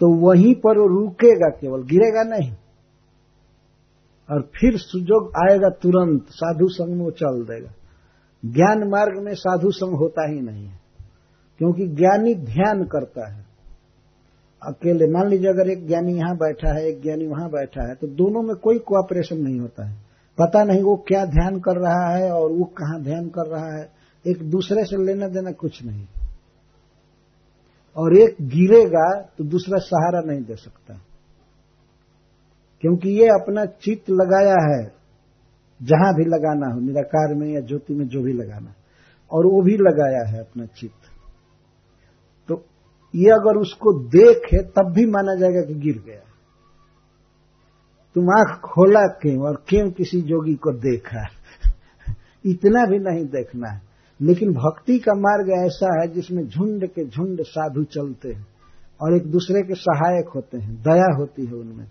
तो वहीं पर वो रुकेगा, केवल गिरेगा नहीं। और फिर सुजोग आएगा, तुरंत साधु संग में चल देगा। ज्ञान मार्ग में साधु संग होता ही नहीं है, क्योंकि ज्ञानी ध्यान करता है अकेले। मान लीजिए अगर एक ज्ञानी यहां बैठा है, एक ज्ञानी वहां बैठा है, तो दोनों में कोई कोऑपरेशन नहीं होता है। पता नहीं वो क्या ध्यान कर रहा है और वो कहां ध्यान कर रहा है, एक दूसरे से लेना देना कुछ नहीं। और एक गिरेगा तो दूसरा सहारा नहीं दे सकता, क्योंकि ये अपना चित्त लगाया है जहां भी लगाना हो, निराकार में या ज्योति में, जो भी लगाना, और वो भी लगाया है अपना चित्त। तो ये अगर उसको देखे तब भी माना जाएगा कि गिर गया। तुम आंख खोला क्यों, और क्यों किसी जोगी को देखा? इतना भी नहीं देखना है। लेकिन भक्ति का मार्ग ऐसा है जिसमें झुंड के झुंड साधु चलते हैं और एक दूसरे के सहायक होते हैं, दया होती है उनमें,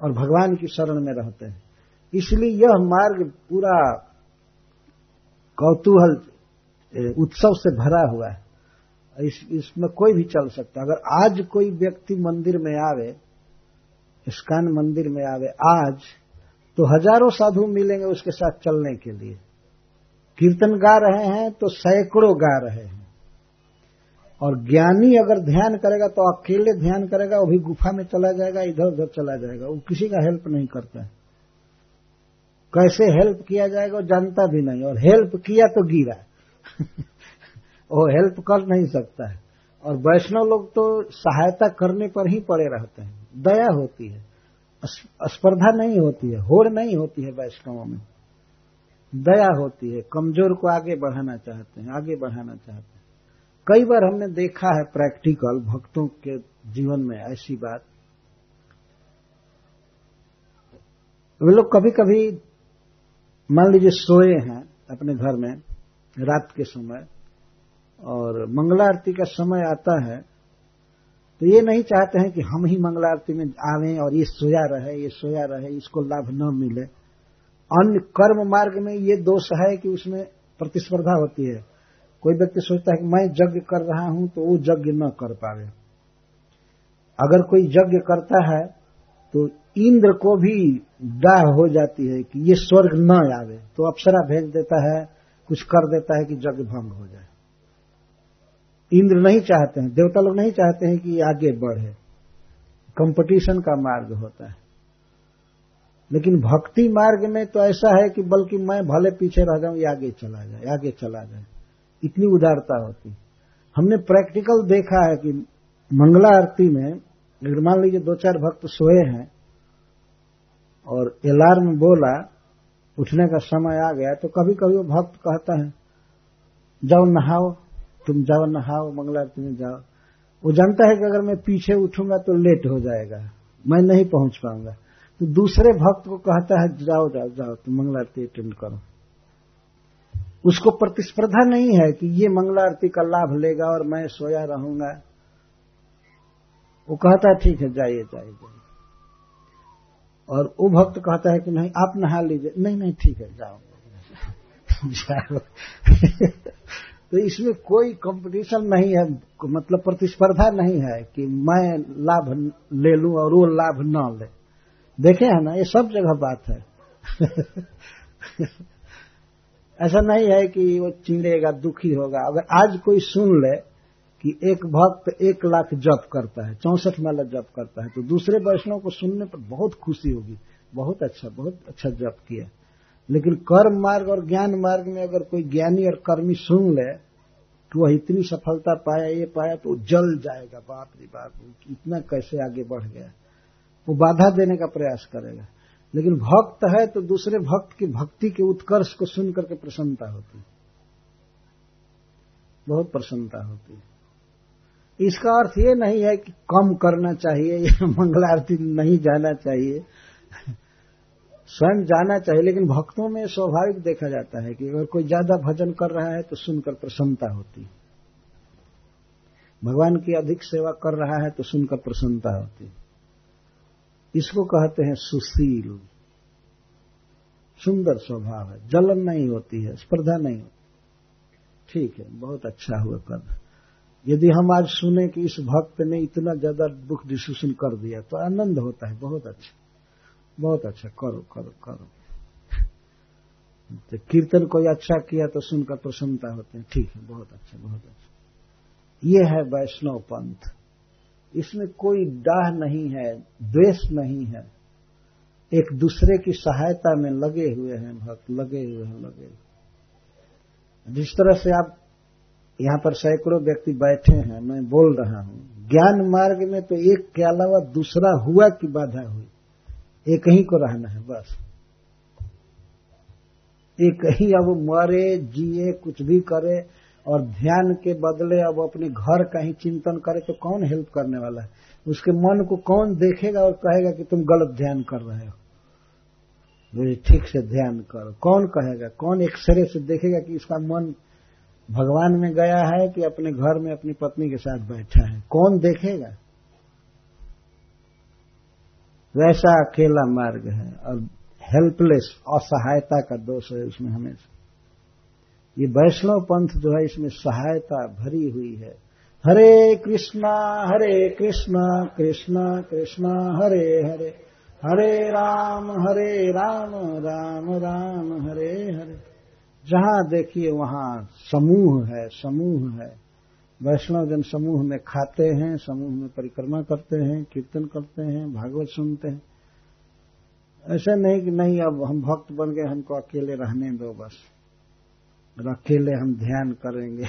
और भगवान की शरण में रहते हैं। इसलिए यह मार्ग पूरा कौतूहल उत्सव से भरा हुआ है। इस इसमें कोई भी चल सकता। अगर आज कोई व्यक्ति मंदिर में आवे, इस्कॉन मंदिर में आवे आज, तो हजारों साधु मिलेंगे उसके साथ चलने के लिए। कीर्तन गा रहे हैं तो सैकड़ों गा रहे हैं। और ज्ञानी अगर ध्यान करेगा तो अकेले ध्यान करेगा, वो भी गुफा में चला जाएगा, इधर उधर चला जाएगा, वो किसी का हेल्प नहीं करता है। कैसे हेल्प किया जाएगा वो जानता भी नहीं, और हेल्प किया तो गिरा। वो हेल्प कर नहीं सकता है। और वैष्णव लोग तो सहायता करने पर ही पड़े रहते हैं। दया होती है, स्पर्धा नहीं होती है, होड़ नहीं होती है वैष्णवों में, दया होती है। कमजोर को आगे बढ़ाना चाहते हैं, आगे बढ़ाना चाहते हैं। कई बार हमने देखा है प्रैक्टिकल भक्तों के जीवन में ऐसी बात। वे लोग कभी कभी मान लीजिए सोए हैं अपने घर में रात के समय, और मंगला आरती का समय आता है, तो ये नहीं चाहते हैं कि हम ही मंगला आरती में आवें और ये सोया रहे, ये सोया रहे, इसको लाभ न मिले। अन्य कर्म मार्ग में ये दोष है कि उसमें प्रतिस्पर्धा होती है। कोई व्यक्ति सोचता है कि मैं यज्ञ कर रहा हूं तो वो यज्ञ न कर पावे। अगर कोई यज्ञ करता है तो इंद्र को भी डाह हो जाती है कि ये स्वर्ग न आवे, तो अप्सरा भेज देता है, कुछ कर देता है कि यज्ञ भंग हो जाए। इंद्र नहीं चाहते हैं, देवता लोग नहीं चाहते हैं कि आगे बढ़े। कंपटीशन का मार्ग होता है। लेकिन भक्ति मार्ग में तो ऐसा है कि बल्कि मैं भले पीछे रह जाऊं, ये आगे चला जाए, आगे चला जाए, इतनी उदारता होती। हमने प्रैक्टिकल देखा है कि मंगला आरती में अगर मान लीजिए दो चार भक्त सोए हैं और अलार्म बोला, उठने का समय आ गया, तो कभी कभी वो भक्त कहता है जाओ नहाओ, तुम जाओ नहाओ, मंगला आरती में जाओ। वो जानता है कि अगर मैं पीछे उठूंगा तो लेट हो जाएगा, मैं नहीं पहुंच पाऊंगा, तो दूसरे भक्त को कहता है जाओ जाओ जाओ तुम मंगला आरती अटेंड करो। उसको प्रतिस्पर्धा नहीं है कि ये मंगला आरती का लाभ लेगा और मैं सोया रहूंगा। वो कहता है ठीक है जाइए जाइए जाइए, और वो भक्त कहता है कि नहीं आप नहा लीजिए, नहीं नहीं ठीक है जाओ जाओ। तो इसमें कोई कंपटीशन नहीं है, मतलब प्रतिस्पर्धा नहीं है कि मैं लाभ ले लूं और वो लाभ ना ले। देखे है ना, ये सब जगह बात है। ऐसा नहीं है कि वो चिढ़ेगा, दुखी होगा। अगर आज कोई सुन ले कि एक भक्त एक लाख जप करता है, चौसठ माला जप करता है, तो दूसरे वैष्णव को सुनने पर बहुत खुशी होगी, बहुत अच्छा बहुत अच्छा जप किया। लेकिन कर्म मार्ग और ज्ञान मार्ग में अगर कोई ज्ञानी और कर्मी सुन ले कि वह इतनी सफलता पाया, ये पाया, तो जल जाएगा, बाप रे बाप इतना कैसे आगे बढ़ गया, वो बाधा देने का प्रयास करेगा। लेकिन भक्त है तो दूसरे भक्त की भक्ति के उत्कर्ष को सुन करके प्रसन्नता होती है, बहुत प्रसन्नता होती है। इसका अर्थ ये नहीं है कि कम करना चाहिए या मंगला आरती नहीं जाना चाहिए, स्वयं जाना चाहिए। लेकिन भक्तों में स्वाभाविक देखा जाता है कि अगर कोई ज्यादा भजन कर रहा है तो सुनकर प्रसन्नता होती है, भगवान की अधिक सेवा कर रहा है तो सुनकर प्रसन्नता होती है। इसको कहते हैं सुशील, सुंदर स्वभाव है, जलन नहीं होती है, स्पर्धा नहीं होती। ठीक है, बहुत अच्छा हुआ कल। यदि हम आज सुने कि इस भक्त ने इतना ज्यादा दुख डिस्कशन कर दिया तो आनंद होता है, बहुत अच्छा बहुत अच्छा, करो करो करो। तो कीर्तन कोई अच्छा किया तो सुनकर प्रसन्नता होते हैं, ठीक है बहुत अच्छा बहुत अच्छा। ये है वैष्णव पंथ, इसमें कोई डाह नहीं है, द्वेष नहीं है, एक दूसरे की सहायता में लगे हुए हैं भक्त, लगे हुए हैं लगे हुए। जिस तरह से आप यहाँ पर सैकड़ों व्यक्ति बैठे हैं, मैं बोल रहा हूँ, ज्ञान मार्ग में तो एक के अलावा दूसरा हुआ की बाधा हुई, एक ही को रहना है बस, एक ही। अब मरे जिए कुछ भी करे और ध्यान के बदले अब अपने घर का ही चिंतन करे तो कौन हेल्प करने वाला है? उसके मन को कौन देखेगा और कहेगा कि तुम गलत ध्यान कर रहे हो, ठीक से ध्यान करो? कौन कहेगा? कौन एक्सरे से देखेगा कि इसका मन भगवान में गया है कि अपने घर में अपनी पत्नी के साथ बैठा है? कौन देखेगा? वैसा अकेला मार्ग है और हेल्पलेस, असहायता का दोष है उसमें हमेशा। ये वैष्णव पंथ जो है इसमें सहायता भरी हुई है। हरे कृष्णा हरे कृष्णा कृष्णा कृष्णा हरे हरे, हरे राम हरे राम राम राम हरे हरे। जहां देखिए वहां समूह है समूह है, वैष्णव जन समूह में खाते हैं, समूह में परिक्रमा करते हैं, कीर्तन करते हैं, भागवत सुनते हैं। ऐसा नहीं कि नहीं अब हम भक्त बन गए, हमको अकेले रहने दो बस, अकेले हम ध्यान करेंगे,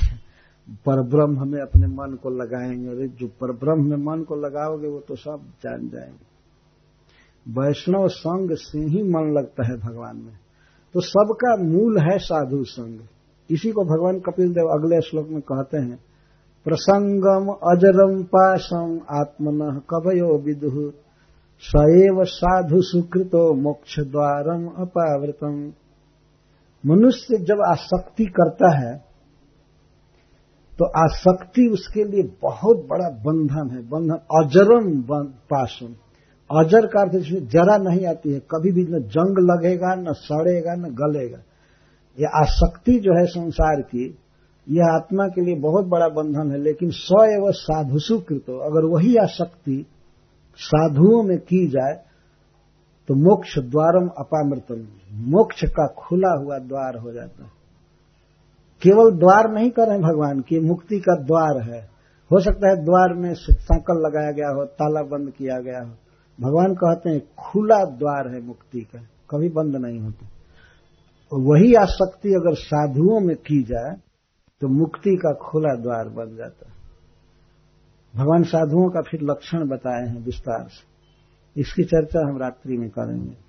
परब्रह्म में अपने मन को लगाएंगे। अरे जो परब्रह्म में मन को लगाओगे वो तो सब जान जाएंगे। वैष्णव संग से ही मन लगता है भगवान में, तो सबका मूल है साधु संग। इसी को भगवान कपिल देव अगले श्लोक में कहते हैं, प्रसंगम अजरम पाशम आत्मनः कवयो विदुः सएव साधु सुकृतो मोक्ष द्वारम अपावृतम। मनुष्य जब आसक्ति करता है तो आसक्ति उसके लिए बहुत बड़ा बंधन है, बंधन अजरम पाशम। अजर का अर्थ इसमें जरा नहीं आती है, कभी भी न जंग लगेगा, न सड़ेगा, न गलेगा। यह आसक्ति जो है संसार की, यह आत्मा के लिए बहुत बड़ा बंधन है। लेकिन स एव साधुषु कृतो, अगर वही आसक्ति साधुओं में की जाए तो मोक्ष द्वारम अपामृतम, मोक्ष का खुला हुआ द्वार हो जाता है। केवल द्वार नहीं कर रहे भगवान की, मुक्ति का द्वार है। हो सकता है द्वार में संकल लगाया गया हो, ताला बंद किया गया हो, भगवान कहते हैं खुला द्वार है मुक्ति का, कभी बंद नहीं होता। वही आसक्ति अगर साधुओं में की जाए तो मुक्ति का खुला द्वार बन जाता है। भगवान साधुओं का फिर लक्षण बताए हैं विस्तार से, इसकी चर्चा हम रात्रि में करेंगे।